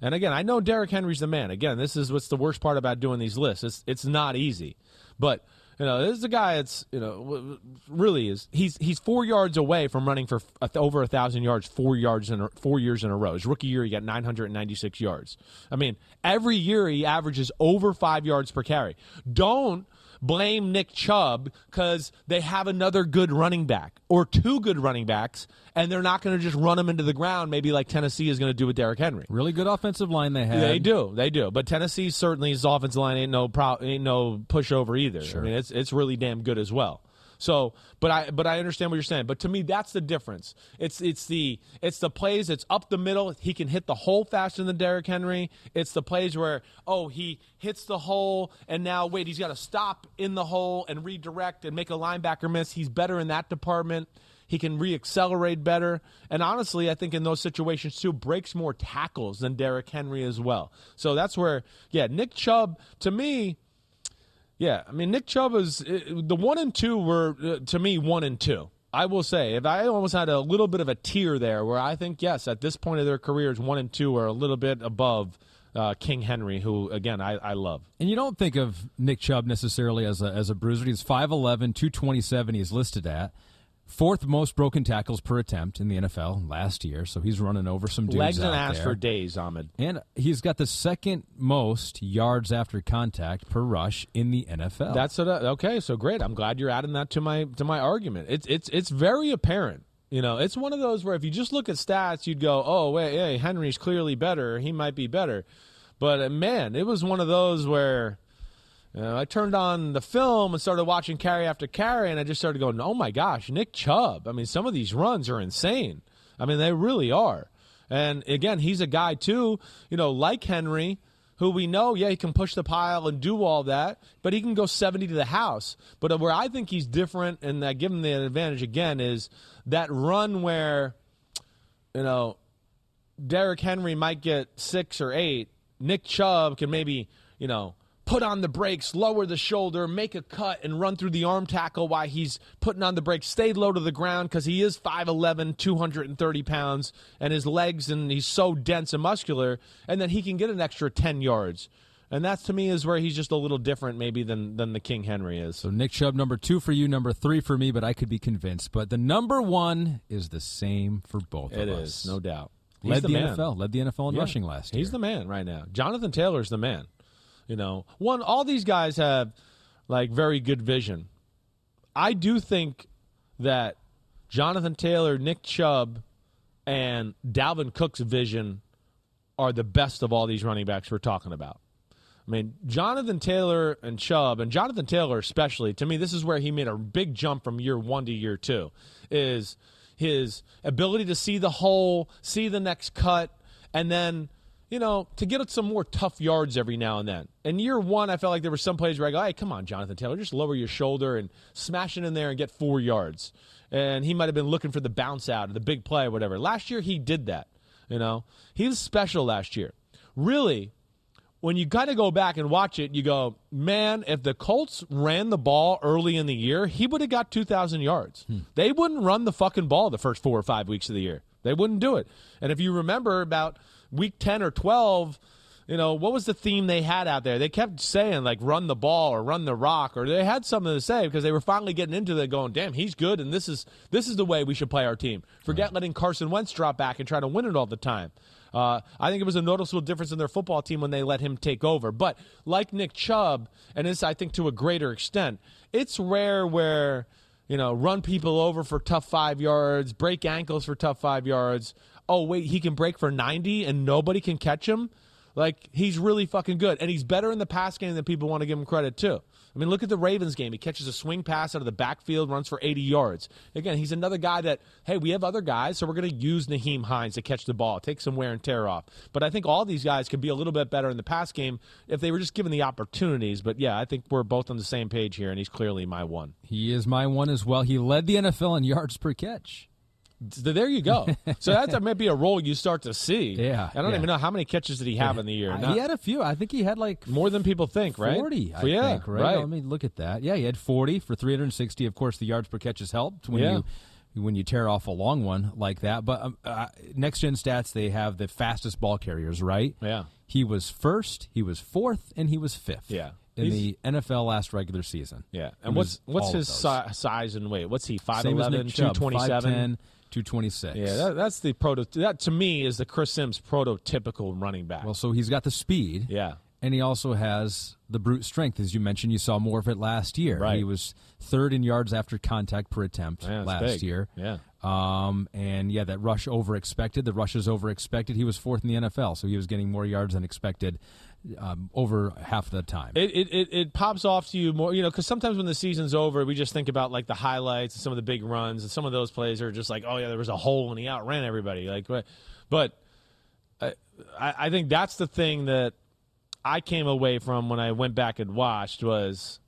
And again, I know Derrick Henry's the man. Again, this is what's the worst part about doing these lists. It's it's not easy, but you know this is a guy that's you know really is he's he's four yards away from running for over a thousand yards, four yards in four years in a row. His rookie year, he got nine hundred ninety-six yards. I mean, every year he averages over five yards per carry. Don't blame Nick Chubb because they have another good running back or two good running backs, and they're not going to just run them into the ground maybe like Tennessee is going to do with Derrick Henry. Really good offensive line they have. They do. They do. But Tennessee certainly's offensive line ain't no pro- ain't no pushover either. Sure. I mean, it's it's really damn good as well. So, but I but I understand what you're saying. But to me, that's the difference. It's it's the it's the plays that's up the middle. He can hit the hole faster than Derrick Henry. It's the plays where oh he hits the hole and now wait he's got to stop in the hole and redirect and make a linebacker miss. He's better in that department. He can reaccelerate better. And honestly, I think in those situations too, breaks more tackles than Derrick Henry as well. So that's where yeah Nick Chubb to me. Yeah, I mean, Nick Chubb is – the one and two were, uh, to me, one and two. I will say, if I almost had a little bit of a tier there where I think, yes, at this point of their careers, one and two are a little bit above uh, King Henry, who, again, I, I love. And you don't think of Nick Chubb necessarily as a, as a bruiser. He's five eleven, two twenty-seven he's listed at. Fourth most broken tackles per attempt in the N F L last year, so he's running over some dudes legs and ass for days, Ahmed. And he's got the second most yards after contact per rush in the N F L. That's a, okay. So great. I'm glad you're adding that to my to my argument. It's it's it's very apparent. You know, it's one of those where if you just look at stats, you'd go, "Oh, wait, hey, Henry's clearly better. He might be better." But man, it was one of those where. Uh, I turned on the film and started watching carry after carry, and I just started going, oh, my gosh, Nick Chubb. I mean, some of these runs are insane. I mean, they really are. And, again, he's a guy, too, you know, like Henry, who we know, yeah, he can push the pile and do all that, but he can go seventy to the house. But where I think he's different and I give him the advantage, again, is that run where, you know, Derrick Henry might get six or eight. Nick Chubb can maybe, you know, put on the brakes, lower the shoulder, make a cut, and run through the arm tackle while he's putting on the brakes, stay low to the ground because he is five eleven, two hundred thirty pounds, and his legs, and he's so dense and muscular, and then he can get an extra ten yards. And that, to me, is where he's just a little different maybe than than the King Henry is. So Nick Chubb, number two for you, number three for me, but I could be convinced. But the number one is the same for both it of us. It is, no doubt. He's led the, the N F L. Led the N F L in yeah. rushing last year. He's the man right now. Jonathan Taylor's the man. You know, one, all these guys have, like, very good vision. I do think that Jonathan Taylor, Nick Chubb, and Dalvin Cook's vision are the best of all these running backs we're talking about. I mean, Jonathan Taylor and Chubb, and Jonathan Taylor especially, to me, this is where he made a big jump from year one to year two, is his ability to see the hole, see the next cut, and then – you know, to get some more tough yards every now and then. In year one, I felt like there were some plays where I go, hey, come on, Jonathan Taylor, just lower your shoulder and smash it in there and get four yards. And he might have been looking for the bounce out or the big play or whatever. Last year, he did that, you know. He was special last year. Really, when you kind of go back and watch it, you go, man, if the Colts ran the ball early in the year, he would have got two thousand yards. Hmm. They wouldn't run the fucking ball the first four or five weeks of the year. They wouldn't do it. And if you remember about – Week ten or twelve, you know, what was the theme they had out there? They kept saying, like, run the ball or run the rock, or they had something to say because they were finally getting into it going, damn, he's good, and this is this is the way we should play our team. Forget right. letting Carson Wentz drop back and try to win it all the time. Uh, I think it was a noticeable difference in their football team when they let him take over. But like Nick Chubb, and this I think to a greater extent, it's rare where, you know, run people over for tough five yards, break ankles for tough five yards. Oh, wait, he can break for ninety and nobody can catch him? Like, he's really fucking good. And he's better in the pass game than people want to give him credit, too. I mean, look at the Ravens game. He catches a swing pass out of the backfield, runs for eighty yards. Again, he's another guy that, hey, we have other guys, so we're going to use Naheem Hines to catch the ball, take some wear and tear off. But I think all these guys could be a little bit better in the pass game if they were just given the opportunities. But, yeah, I think we're both on the same page here, and he's clearly my one. He is my one as well. He led the N F L in yards per catch. There you go. So that's, that might be a role you start to see. Yeah, I don't yeah. even know how many catches did he have in the year. Not, he had a few. I think he had like more than people think. forty, right? Forty. I yeah, think. Right? right. I mean, look at that. Yeah, he had forty for three hundred and sixty. Of course, the yards per catch has helped when yeah. you when you tear off a long one like that. But um, uh, Next Gen Stats, they have the fastest ball carriers, right? Yeah. He was first. He was fourth, and he was fifth. Yeah. In He's, the N F L last regular season. Yeah. And what's what's his si- size and weight? What's he? five eleven, two twenty-seven. two twenty-six. Yeah, that, that's the proto- that to me is the Chris Sims prototypical running back. Well, so he's got the speed. Yeah. And he also has the brute strength, as you mentioned. You saw more of it last year. Right. He was third in yards after contact per attempt yeah, last big. year. Yeah. Um, and, yeah, that rush over expected. The rushes over expected. He was fourth in the N F L, so he was getting more yards than expected. Um, over half the time. It, it it it pops off to you more, you know, because sometimes when the season's over, we just think about, like, the highlights and some of the big runs, and some of those plays are just like, oh, yeah, there was a hole and he outran everybody. Like, But, but I, I think that's the thing that I came away from when I went back and watched was,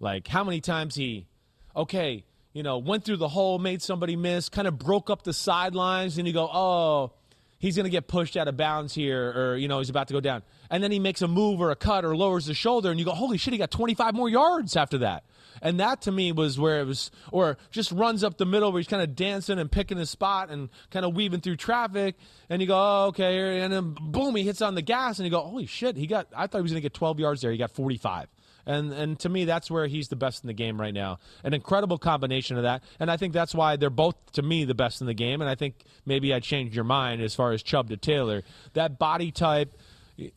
like, how many times he, okay, you know, went through the hole, made somebody miss, kind of broke up the sidelines, and you go, oh, he's going to get pushed out of bounds here, or, you know, he's about to go down. And then he makes a move or a cut or lowers the shoulder, and you go, holy shit, he got twenty-five more yards after that. And that, to me, was where it was – or just runs up the middle where he's kind of dancing and picking his spot and kind of weaving through traffic. And you go, oh, okay. And then, boom, he hits on the gas, and you go, holy shit, he got – I thought he was going to get twelve yards there. He got forty-five. And and to me, that's where he's the best in the game right now. An incredible combination of that. And I think that's why they're both, to me, the best in the game. And I think maybe I changed your mind as far as Chubb to Taylor. That body type,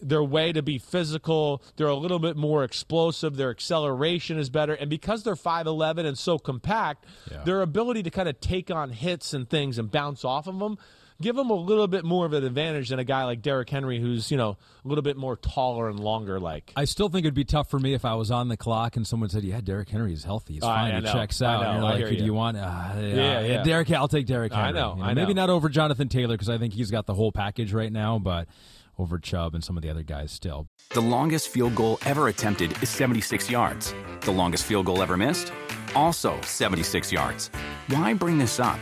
their way to be physical, they're a little bit more explosive, their acceleration is better. And because they're five eleven and so compact, yeah. their ability to kind of take on hits and things and bounce off of them, give him a little bit more of an advantage than a guy like Derrick Henry who's, you know, a little bit more taller and longer like. I still think it would be tough for me if I was on the clock and someone said, yeah, Derrick Henry is healthy. He's uh, fine. I he know. checks out. I know. And you're I like, hear who you. do you want? Uh, yeah, yeah, yeah. Derrick, I'll take Derrick Henry. I know. You know I know. Maybe not over Jonathan Taylor because I think he's got the whole package right now, but over Chubb and some of the other guys still. The longest field goal ever attempted is seventy-six yards. The longest field goal ever missed? Also seventy-six yards. Why bring this up?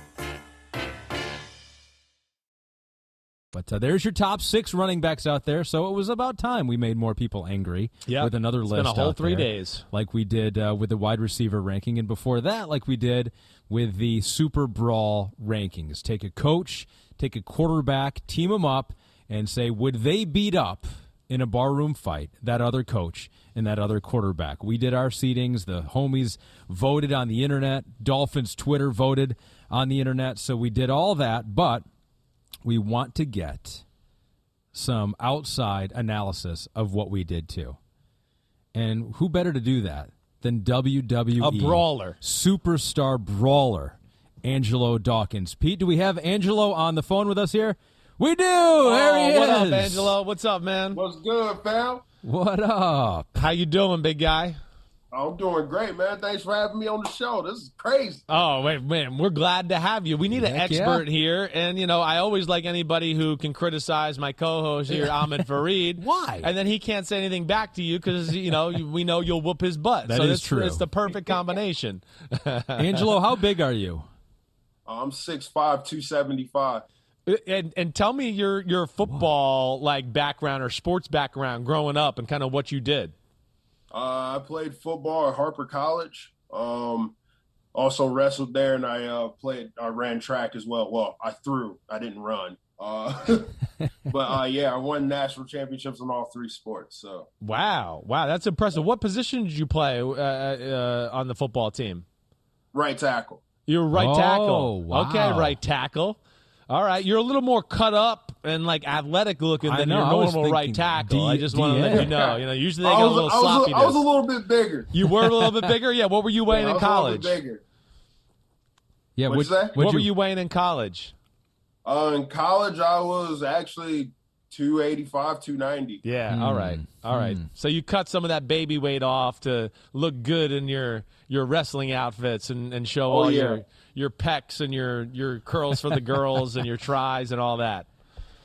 But uh, there's your top six running backs out there. So it was about time we made more people angry yep. with another list. It's been a whole three there, days. Like we did uh, with the wide receiver ranking. And before that, like we did with the Super Brawl rankings. Take a coach, take a quarterback, team them up, and say, would they beat up in a barroom fight that other coach and that other quarterback? We did our seedings. The homies voted on the internet. Dolphins Twitter voted on the internet. So we did all that, but we want to get some outside analysis of what we did, too. And who better to do that than W W E? A brawler. Superstar brawler, Angelo Dawkins. Pete, do we have Angelo on the phone with us here? We do! Oh, there he what is! What up, Angelo? What's up, man? What's good, pal? What up? How you doing, big guy? I'm doing great, man. Thanks for having me on the show. This is crazy. Oh, wait, man. We're glad to have you. We need Heck an expert yeah. here. And, you know, I always like anybody who can criticize my co-host here, Ahmed Farid. Why? And then he can't say anything back to you because, you know, we know you'll whoop his butt. That so is it's, true. It's the perfect combination. Angelo, how big are you? I'm six five, two seventy-five. And and tell me your, your football like background or sports background growing up and kind of what you did. Uh, I played football at Harper College. Um, also wrestled there, and I uh, played. I ran track as well. Well, I threw. I didn't run. Uh, but uh, yeah, I won national championships in all three sports. So wow, wow, that's impressive. What position did you play uh, uh, on the football team? Right tackle. You're right oh, tackle. Wow. Okay, right tackle. All right, you're a little more cut up and like athletic looking than know, your normal right tackle. D, I just want to let you know. You know, usually they get a little sloppiness. I was a little bit bigger. You were a little bit bigger? Yeah, what were you weighing yeah, in college? A little bit bigger. Yeah, what, what you, were you weighing in college? Uh, in college, I was actually two eighty-five, two ninety. Yeah, mm. all right, all right. Mm. So you cut some of that baby weight off to look good in your, your wrestling outfits and, and show oh, all yeah. your – your pecs and your, your curls for the girls and your tries and all that.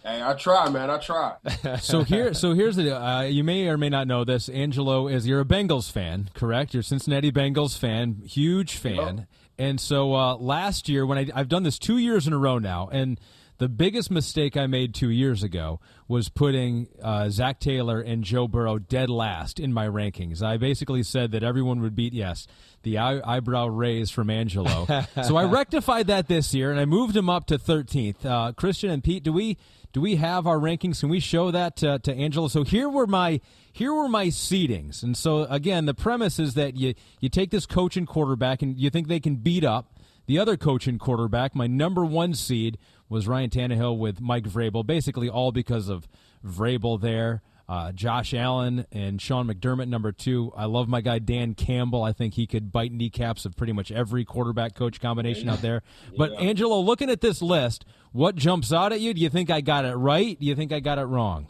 Hey, I try, man. I try. So here, so here's the deal. Uh, you may or may not know this. Angelo is, you're a Bengals fan, correct? You're a Cincinnati Bengals fan, huge fan. Oh. And so uh, last year, when I, I've done this two years in a row now, and the biggest mistake I made two years ago was putting uh, Zach Taylor and Joe Burrow dead last in my rankings. I basically said that everyone would beat, yes, the eye- eyebrow raise from Angelo. So I rectified that this year, and I moved him up to thirteenth. Uh, Christian and Pete, do we do we have our rankings? Can we show that to, to Angelo? So here were my here were my seedings. And so, again, the premise is that you, you take this coach and quarterback, and you think they can beat up the other coach and quarterback. My number one seed was Ryan Tannehill with Mike Vrabel, basically all because of Vrabel there. Uh, Josh Allen and Sean McDermott, number two. I love my guy Dan Campbell. I think he could bite kneecaps of pretty much every quarterback-coach combination out there. But, yeah. Angelo, looking at this list, what jumps out at you? Do you think I got it right? Do you think I got it wrong?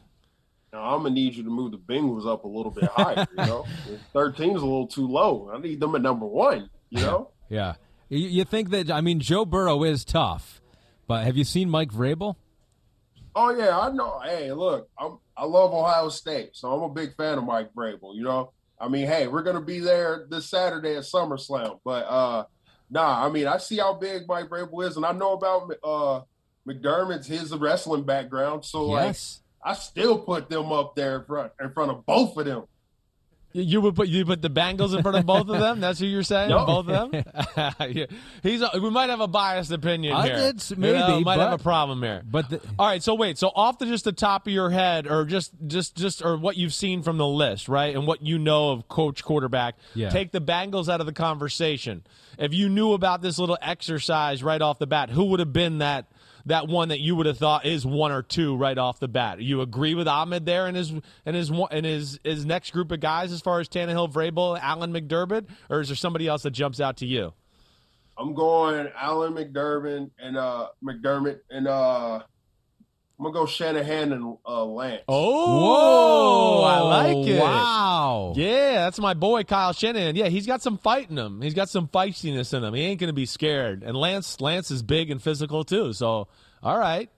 Now, I'm going to need you to move the Bengals up a little bit higher. You know, thirteen is a little too low. I need them at number one, you know? Yeah. You think that, I mean, Joe Burrow is tough, but have you seen Mike Vrabel? Oh, yeah, I know. Hey, look, I'm, I love Ohio State, so I'm a big fan of Mike Vrabel, you know? I mean, hey, we're going to be there this Saturday at SummerSlam, but, uh, nah, I mean, I see how big Mike Vrabel is, and I know about uh, McDermott's, his wrestling background, so yes. like, I still put them up there in front, in front of both of them. You would put you put the Bengals in front of both of them. That's what you're saying. Nope. Both of them. yeah. He's. A, we might have a biased opinion I here. Did, maybe you know, might but, have a problem here. But the, all right. So wait. So off the just the top of your head, or just just just or what you've seen from the list, right, and what you know of coach quarterback. Yeah. Take the Bengals out of the conversation. If you knew about this little exercise right off the bat, who would have been that? That one that you would have thought is one or two right off the bat. You agree with Ahmed there and his and his and his his next group of guys as far as Tannehill, Vrabel, Allen McDermott, or is there somebody else that jumps out to you? I'm going Allen McDermott and uh, McDermott and uh, I'm gonna go Shanahan and uh, Lance. Oh, whoa! I like it. Wow. Yeah, that's my boy Kyle Shanahan. Yeah, he's got some fight in him. He's got some feistiness in him. He ain't gonna be scared. And Lance, Lance is big and physical too. So, all right,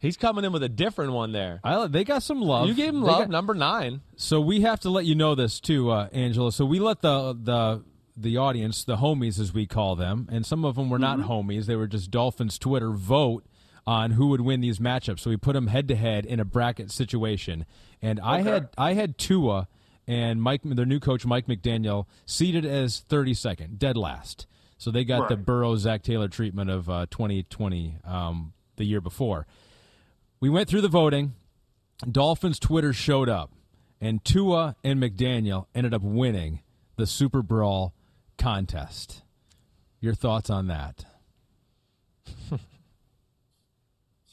he's coming in with a different one there. I, they got some love. You gave him love, got, number nine. So we have to let you know this too, uh, Angela. So we let the the. the audience, the homies as we call them, and some of them were not mm-hmm. homies. They were just Dolphins Twitter vote on who would win these matchups. So we put them head-to-head in a bracket situation. And okay. I had I had Tua and Mike, their new coach, Mike McDaniel, seated as thirty-second, dead last. So they got right. the Burrow-Zach Taylor treatment of uh, twenty twenty, um, the year before. We went through the voting. Dolphins Twitter showed up, and Tua and McDaniel ended up winning the Super Brawl contest. Your thoughts on that?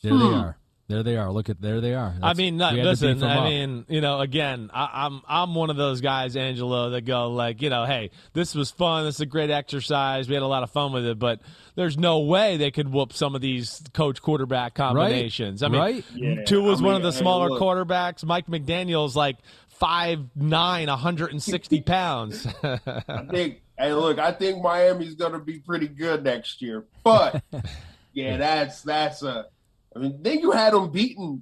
There they are. There they are. Look at there they are. That's, I mean, not, listen. I up. mean, you know, again, I, I'm I'm one of those guys, Angelo, that go like, you know, hey, this was fun. This is a great exercise. We had a lot of fun with it, but there's no way they could whoop some of these coach quarterback combinations. Right? I mean, right? Yeah. Tua was I mean, one of the smaller hey, quarterbacks. Mike McDaniel's like five nine, one hundred sixty pounds. I think. Hey, look, I think Miami's going to be pretty good next year, but yeah, that's that's a. I mean, then you had him beating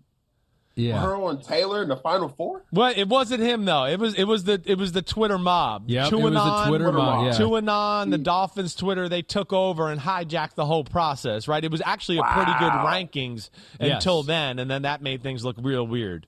yeah. Burrow and Taylor in the Final Four. Well, it wasn't him though. It was it was the it was the Twitter mob. Yeah, it was the Twitter mob. Yeah. Tuanon, the Dolphins Twitter, they took over and hijacked the whole process. Right? It was actually wow. a pretty good rankings yes. until then, and then that made things look real weird.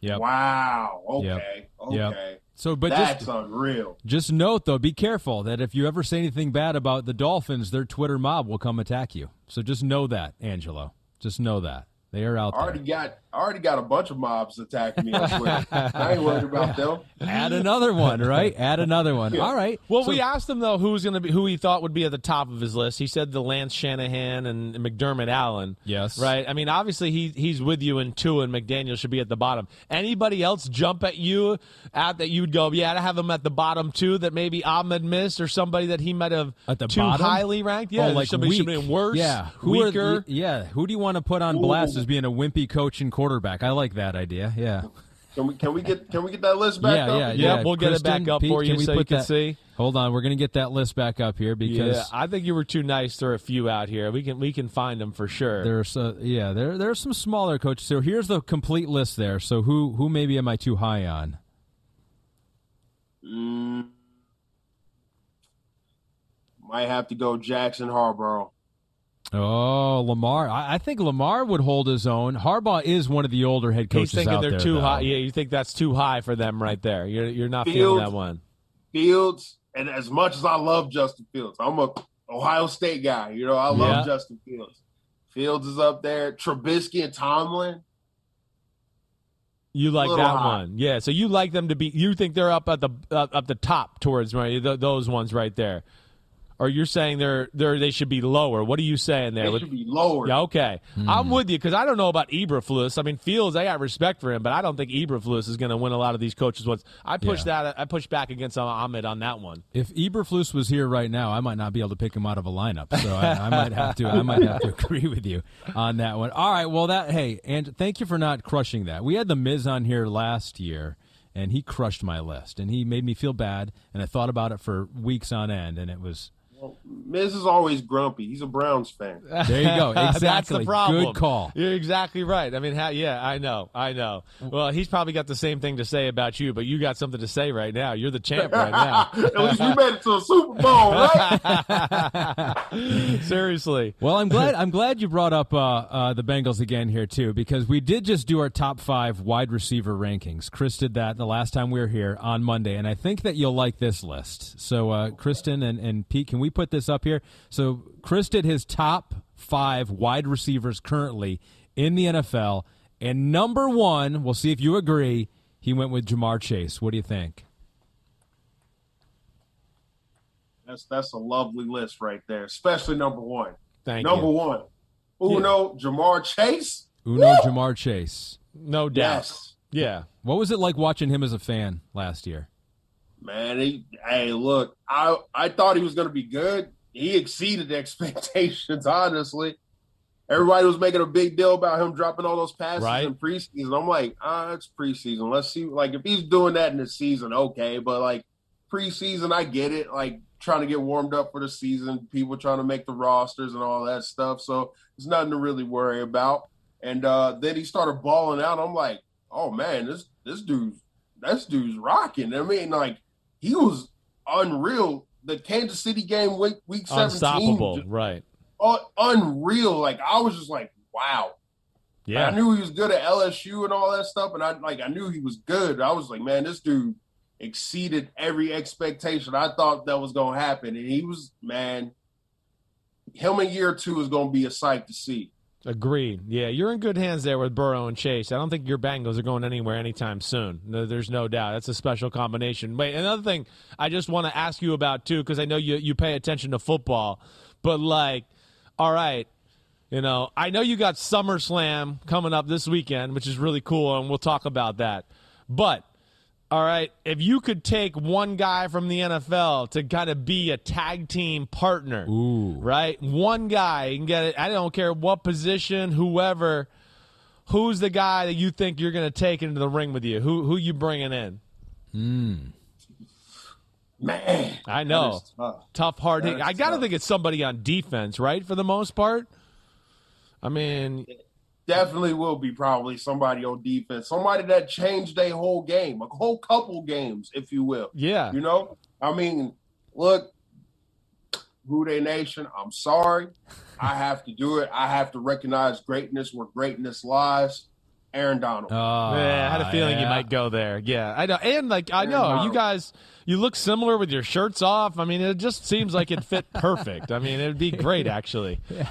Yeah. Wow. Okay. Yep. Okay. Yep. So, but that's just, unreal. Just note, though, be careful that if you ever say anything bad about the Dolphins, their Twitter mob will come attack you. So just know that, Angelo. Just know that. They are out I already there. Got, I already got a bunch of mobs attacking me on Twitter. I ain't worried about them. Add another one, right? Add another one. Yeah. All right. Well, so, we asked him, though, who was going to be, who he thought would be at the top of his list. He said the Lance Shanahan and McDermott Allen. Yes. Right? I mean, obviously, he he's with you in two, and McDaniel should be at the bottom. Anybody else jump at you at that you would go, yeah, to have him at the bottom, too, that maybe Ahmed missed or somebody that he might have at the too bottom? highly ranked? Yeah, oh, like somebody should be worse, yeah. Who weaker. Are, yeah. Who do you want to put on Ooh. blast as being a wimpy coach and quarterback? I like that idea. Yeah. Can we can we get can we get that list back yeah, up? Yeah, yeah, yeah. We'll Kristen, get it back up Pete, for you can so you can that, see. Hold on, we're gonna get that list back up here because yeah, I think you were too nice. There are a few out here. We can we can find them for sure. There's uh, yeah, there there are some smaller coaches. So here's the complete list there. So who who maybe am I too high on? Mm, might have to go Jackson Harbaugh. Oh, Lamar. I, I think Lamar would hold his own. Harbaugh is one of the older head coaches out there. He's thinking they're too though. high. Yeah, you think that's too high for them right there. You're, you're not Fields, feeling that one. Fields, and as much as I love Justin Fields, I'm a Ohio State guy. You know, I love yeah. Justin Fields. Fields is up there. Trubisky and Tomlin. You like that high. one. Yeah, so you like them to be – you think they're up at the up, up the top towards right, th- those ones right there. Or you're saying they're, they're, they should be lower. What are you saying there? They should be lower. Yeah, okay. Mm. I'm with you because I don't know about Eberflus. I mean, Fields, I got respect for him, but I don't think Eberflus is going to win a lot of these coaches. Once I push yeah. that, I push back against Ahmed on that one. If Eberflus was here right now, I might not be able to pick him out of a lineup. So I, I might have to. I might have to agree with you on that one. All right. Well, that hey, and thank you for not crushing that. We had the Miz on here last year. And he crushed my list, and he made me feel bad. And I thought about it for weeks on end, and it was. Well, Miz is always grumpy. He's a Browns fan. There you go. Exactly. That's the problem. Good call. You're exactly right. I mean, how, yeah, I know. I know. Well, he's probably got the same thing to say about you, but you got something to say right now. You're the champ right now. At least you made it to a Super Bowl, right? Seriously. Well, I'm glad I'm glad you brought up uh, uh, the Bengals again here, too, because we did just do our top five wide receiver rankings. Chris did that the last time we were here on Monday, and I think that you'll like this list. So, uh, Kristen and, and Pete, can we put this up here? So Chris did his top five wide receivers currently in the N F L, and number one, we'll see if you agree, he went with Jamar Chase. What do you think? That's that's a lovely list right there, especially number one. Thank number you. Number one. Uno yeah. Jamar Chase. Uno Woo! Jamar Chase. No doubt. Yes. Yeah. What was it like watching him as a fan last year? Man, he, hey, look, I, I thought he was going to be good. He exceeded expectations, honestly. Everybody was making a big deal about him dropping all those passes right. in preseason. I'm like, ah, it's preseason. Let's see. Like, if he's doing that in the season, okay. But, like, preseason, I get it. Like, trying to get warmed up for the season, people trying to make the rosters and all that stuff. So, it's nothing to really worry about. And uh, then he started balling out. I'm like, oh, man, this, this dude's, this dude's rocking. I mean, like, he was unreal. The Kansas City game week, week seventeen. Unstoppable, right. Uh, unreal. Like, I was just like, wow. Yeah. Like, I knew he was good at L S U and all that stuff, and I like I knew he was good. I was like, man, this dude exceeded every expectation I thought that was going to happen. And he was, man, him in year two is going to be a sight to see. Agreed. Yeah, you're in good hands there with Burrow and Chase. I don't think your Bengals are going anywhere anytime soon. No, there's no doubt. That's a special combination. Wait, another thing I just want to ask you about, too, because I know you, you pay attention to football. But, like, all right, you know, I know you got SummerSlam coming up this weekend, which is really cool, and we'll talk about that. But, all right, if you could take one guy from the N F L to kind of be a tag team partner, Ooh. right? One guy, you can get it. I don't care what position, whoever. Who's the guy that you think you're going to take into the ring with you? Who who you bringing in? Mm. Man, I know, tough. tough, hard. I gotta tough. think it's somebody on defense, right? For the most part, I mean. Definitely will be probably somebody on defense, somebody that changed their whole game, a whole couple games, if you will. Yeah. You know, I mean, look, Houday Nation, I'm sorry. I have to do it. I have to recognize greatness where greatness lies. Aaron Donald. Oh, yeah, I had a feeling yeah. you might go there. Yeah, I know. And, like, I Aaron know Donald. You guys, you look similar with your shirts off. I mean, it just seems like it fit perfect. I mean, it would be great, actually. yeah.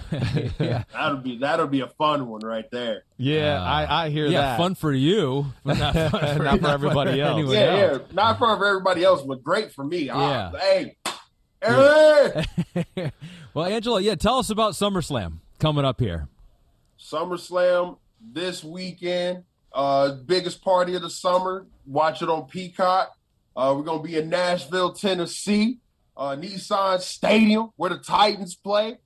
yeah. That'll be that'll be a fun one right there. Yeah, uh, I, I hear yeah, that. Yeah, fun for you, but not, fun for, not for everybody else. Yeah, else. yeah, not fun for everybody else, but great for me. Yeah. I, hey, Aaron! Yeah. Well, Angelo, yeah, tell us about SummerSlam coming up here. SummerSlam this weekend, uh, biggest party of the summer. Watch it on Peacock. Uh, we're going to be in Nashville, Tennessee, uh, Nissan Stadium, where the Titans play.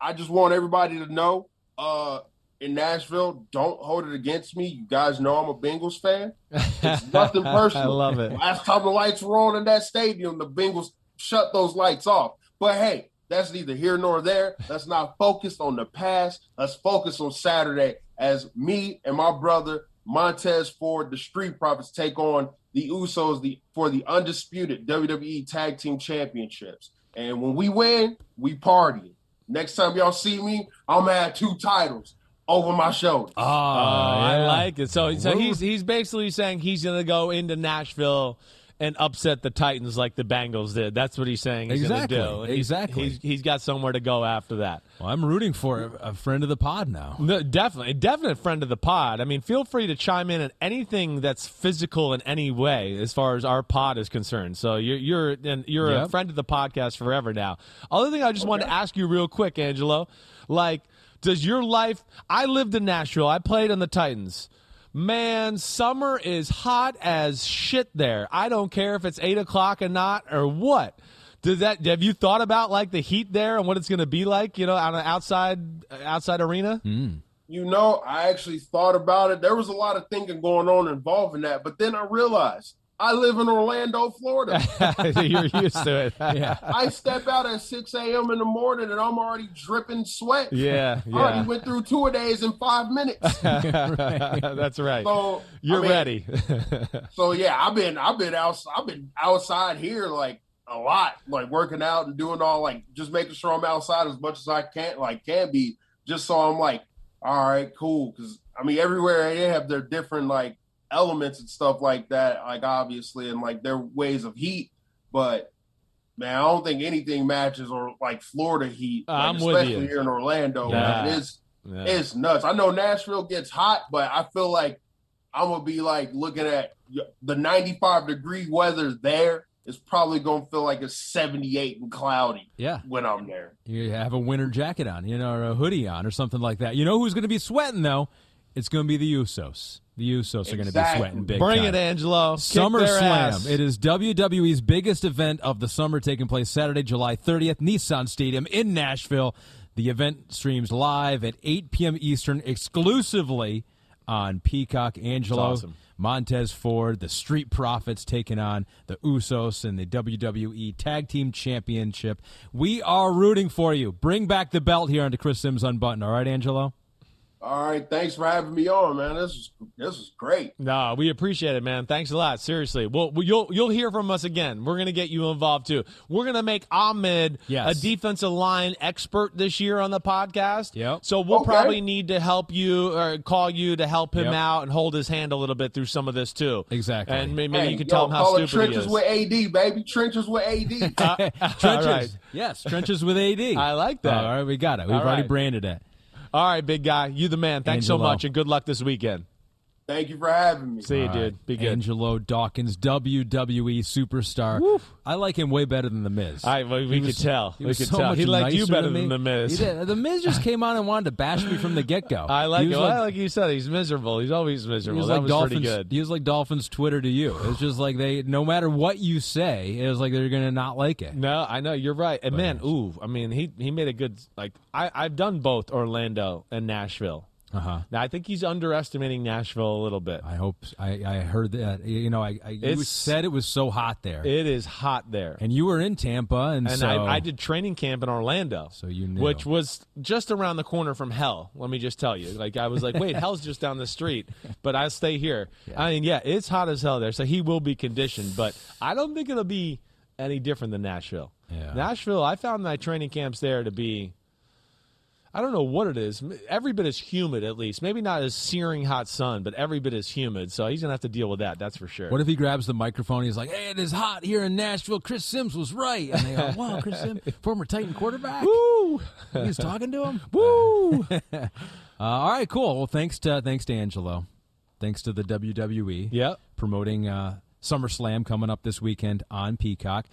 I just want everybody to know uh, in Nashville, don't hold it against me. You guys know I'm a Bengals fan. It's nothing personal. I love it. Last time the lights were on in that stadium, the Bengals shut those lights off. But, hey, that's neither here nor there. Let's not focus on the past. Let's focus on Saturday as me and my brother, Montez Ford, the Street Profits, take on the Usos the, for the undisputed W W E Tag Team Championships. And when we win, we party. Next time y'all see me, I'm going to have two titles over my shoulder. Oh, uh, I like it. So, so he's, he's basically saying he's going to go into Nashville and upset the Titans like the Bengals did. That's what he's saying he's exactly. going to do. He's, exactly. He's, he's got somewhere to go after that. Well, I'm rooting for a friend of the pod now. No, definitely. A definite friend of the pod. I mean, feel free to chime in on anything that's physical in any way as far as our pod is concerned. So you're you're, and you're yep. a friend of the podcast forever now. Other thing I just okay. wanted to ask you real quick, Angelo, like, does your life – I lived in Nashville. I played on the Titans. Man, summer is hot as shit there. I don't care if it's eight o'clock or not or what. Does that, have you thought about, like, the heat there and what it's going to be like, you know, on an outside, outside arena? Mm. You know, I actually thought about it. There was a lot of thinking going on involving that, but then I realized I live in Orlando, Florida. You're used to it. yeah. I step out at six a.m. in the morning, and I'm already dripping sweat. Yeah, yeah. I already went through two-a-days in five minutes. right. That's right. So, You're I mean, ready. so, yeah, I've been I've been, outside, I've been outside here, like, a lot, like, working out and doing all, like, just making sure I'm outside as much as I can, like, can be, just so I'm like, all right, cool. Because, I mean, everywhere they have their different, like, elements and stuff like that, like, obviously, and like their ways of heat, but man, I don't think anything matches or like Florida heat, uh, like, I'm especially with you. Here in Orlando. Yeah. Man, it's yeah. it's nuts. I know Nashville gets hot, but I feel like I'm gonna be like looking at the ninety-five degree weather there. It's probably gonna feel like it's seventy-eight and cloudy. Yeah. When I'm there, you have a winter jacket on, you know, or a hoodie on, or something like that. You know who's gonna be sweating though? It's gonna be the Usos. The Usos are exactly. going to be sweating big Bring time. Bring it, Angelo. SummerSlam. It is W W E's biggest event of the summer, taking place Saturday, July thirtieth, Nissan Stadium in Nashville. The event streams live at eight p.m. Eastern, exclusively on Peacock. Angelo, awesome. Montez Ford, the Street Profits, taking on the Usos in the W W E Tag Team Championship. We are rooting for you. Bring back the belt here onto Chris Sims Unbuttoned. All right, Angelo? All right, thanks for having me on, man. This is this is great. No, we appreciate it, man. Thanks a lot. Seriously, well, you'll you'll hear from us again. We're gonna get you involved too. We're gonna make Ahmed yes. a defensive line expert this year on the podcast. Yep. So we'll okay. probably need to help you or call you to help him yep. out and hold his hand a little bit through some of this too. Exactly. And maybe hey, you can yo, tell him how stupid trenches he is. With A D, baby. Trenches with A D. uh, trenches. All right. Yes, trenches with A D. I like that. All right, we got it. We've all already right. branded it. All right, big guy. You the man. Thanks Angelo. so much, and good luck this weekend. Thank you for having me. See you, All dude. Right. Be good. Angelo Dawkins, W W E superstar. Woof. I like him way better than The Miz. I, well, we could tell. We could tell. He liked you better than The Miz. He did. The Miz just came on and wanted to bash me from the get-go. I like it. Like, like you said, he's miserable. He's always miserable. He was like that was Dolphins, pretty good. He was like Dolphins Twitter to you. It's just like they, no matter what you say, it was like they're going to not like it. No, I know. You're right. And, but, man, ooh, I mean, he, he made a good, like, I, I've done both Orlando and Nashville. Uh-huh. Now, I think he's underestimating Nashville a little bit. I hope so. I, I heard that. You know, I, I you said it was so hot there. It is hot there. And you were in Tampa. And, and so... I, I did training camp in Orlando. So you knew. Which was just around the corner from hell, let me just tell you. Like, I was like, wait, hell's just down the street, but I'll stay here. Yeah. I mean, yeah, it's hot as hell there, so he will be conditioned. But I don't think it'll be any different than Nashville. Yeah. Nashville, I found my training camps there to be... I don't know what it is. Every bit as humid, at least. Maybe not as searing hot sun, but every bit as humid. So he's going to have to deal with that, that's for sure. What if he grabs the microphone? He's like, hey, it is hot here in Nashville. Chris Sims was right. And they go, wow, Chris Sims, former Titan quarterback. Woo! He's talking to him. Woo! uh, all right, cool. Well, thanks to, thanks to Angelo. Thanks to the W W E. Yep. Promoting uh, SummerSlam coming up this weekend on Peacock.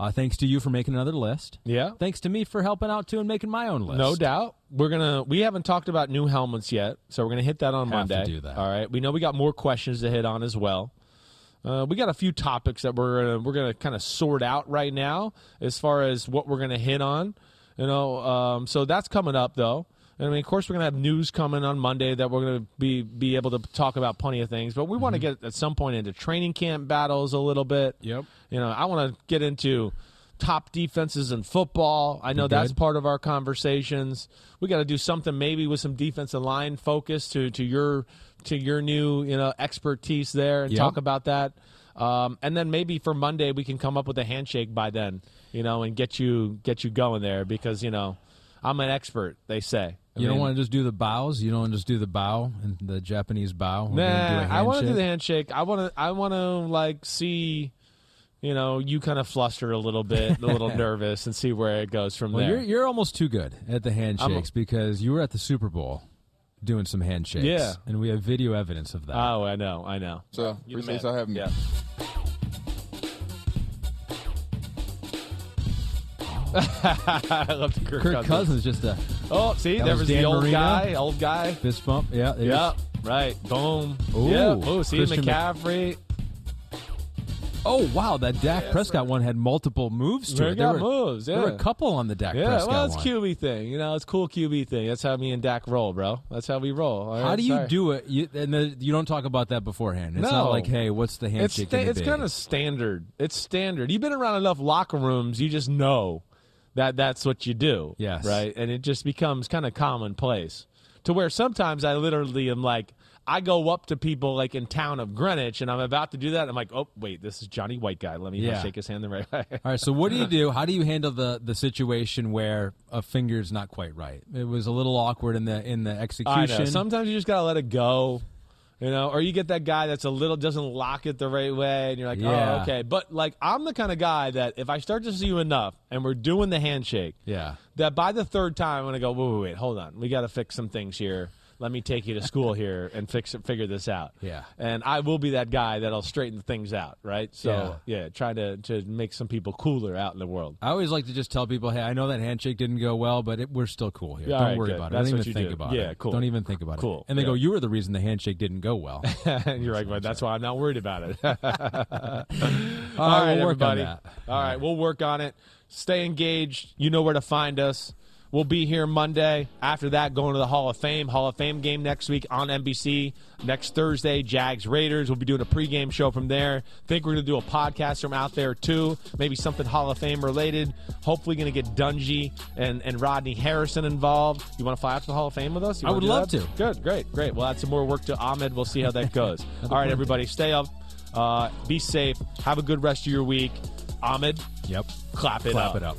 Uh, thanks to you for making another list. Yeah. Thanks to me for helping out, too, and making my own list. No doubt. We're gonna, we haven't talked about new helmets yet, so we're going to hit that on have Monday. Have to do that. All right. We know we got more questions to hit on as well. Uh, we got a few topics that we're gonna, we're going to kind of sort out right now as far as what we're going to hit on. You know, um, so that's coming up, though. And, I mean, of course, we're going to have news coming on Monday that we're going to be, be able to talk about plenty of things. But we want to mm-hmm. get at some point into training camp battles a little bit. Yep. You know, I want to get into top defenses in football. I know that's part of our conversations. We got to do something maybe with some defensive line focus to, to your to your new, you know, expertise there and yep. talk about that. Um, and then maybe for Monday we can come up with a handshake by then, you know, and get you get you going there because, you know, I'm an expert, they say. I you mean, don't want to just do the bows. You don't want to just do the bow and the Japanese bow. We're nah, I want to do the handshake. I want to. I want to like see, you know, you kind of flustered a little bit, a little nervous, and see where it goes from well, there. You're, you're almost too good at the handshakes a, because you were at the Super Bowl doing some handshakes. Yeah, and we have video evidence of that. Oh, I know, I know. So appreciate I having me. Yeah. I love the Kirk, Kirk Cousins. Cousins just a oh see there was, was the old Marino. guy old guy fist bump yeah yeah right boom Ooh, yeah oh see Christian McCaffrey oh wow that Dak yeah, Prescott right. one had multiple moves to it. There were moves yeah. there were a couple on the Dak yeah, Prescott well it's one. Q B thing you know it's cool Q B thing that's how me and Dak roll bro that's how we roll right, how do sorry. you do it you, and the, you don't talk about that beforehand it's no. not like hey what's the handshake it's, sta- it's kind of standard it's standard you've been around enough locker rooms you just know That that's what you do, yes. right? And it just becomes kind of commonplace to where sometimes I literally am like, I go up to people like in town of Greenwich, and I'm about to do that. And I'm like, oh, wait, this is Johnny White guy. Let me yeah. shake his hand the right way. All right, so what do you do? How do you handle the, the situation where a finger's not quite right? It was a little awkward in the in the execution. I know. Sometimes you just got to let it go. You know, or you get that guy that's a little doesn't lock it the right way, and you're like, yeah. oh, okay. But like, I'm the kind of guy that if I start to see you enough, and we're doing the handshake, yeah, that by the third time I'm gonna go, wait, wait, wait, hold on, we got to fix some things here. Let me take you to school here and fix it, figure this out. Yeah, and I will be that guy that'll straighten things out, right? So yeah, yeah try to to make some people cooler out in the world. I always like to just tell people, hey, I know that handshake didn't go well, but it, we're still cool here. Yeah, Don't right, worry good. about that's it. Don't even think do. about yeah, it. Yeah, cool. Don't even think about cool. it. Cool. And they yeah. go, you were the reason the handshake didn't go well. And you're like, well, that's why I'm not worried about it. All, All right, we'll everybody. All right, we'll work on it. Stay engaged. You know where to find us. We'll be here Monday. After that, going to the Hall of Fame. Hall of Fame game next week on N B C. Next Thursday, Jags Raiders. We'll be doing a pregame show from there. Think we're going to do a podcast from out there, too. Maybe something Hall of Fame related. Hopefully going to get Dungy and, and Rodney Harrison involved. You want to fly out to the Hall of Fame with us? I would love that? to. Good, great, great. We'll add some more work to Ahmed. We'll see how that goes. All right, everybody, stay up. Uh, be safe. Have a good rest of your week. Ahmed, Yep. clap it clap up. Clap it up.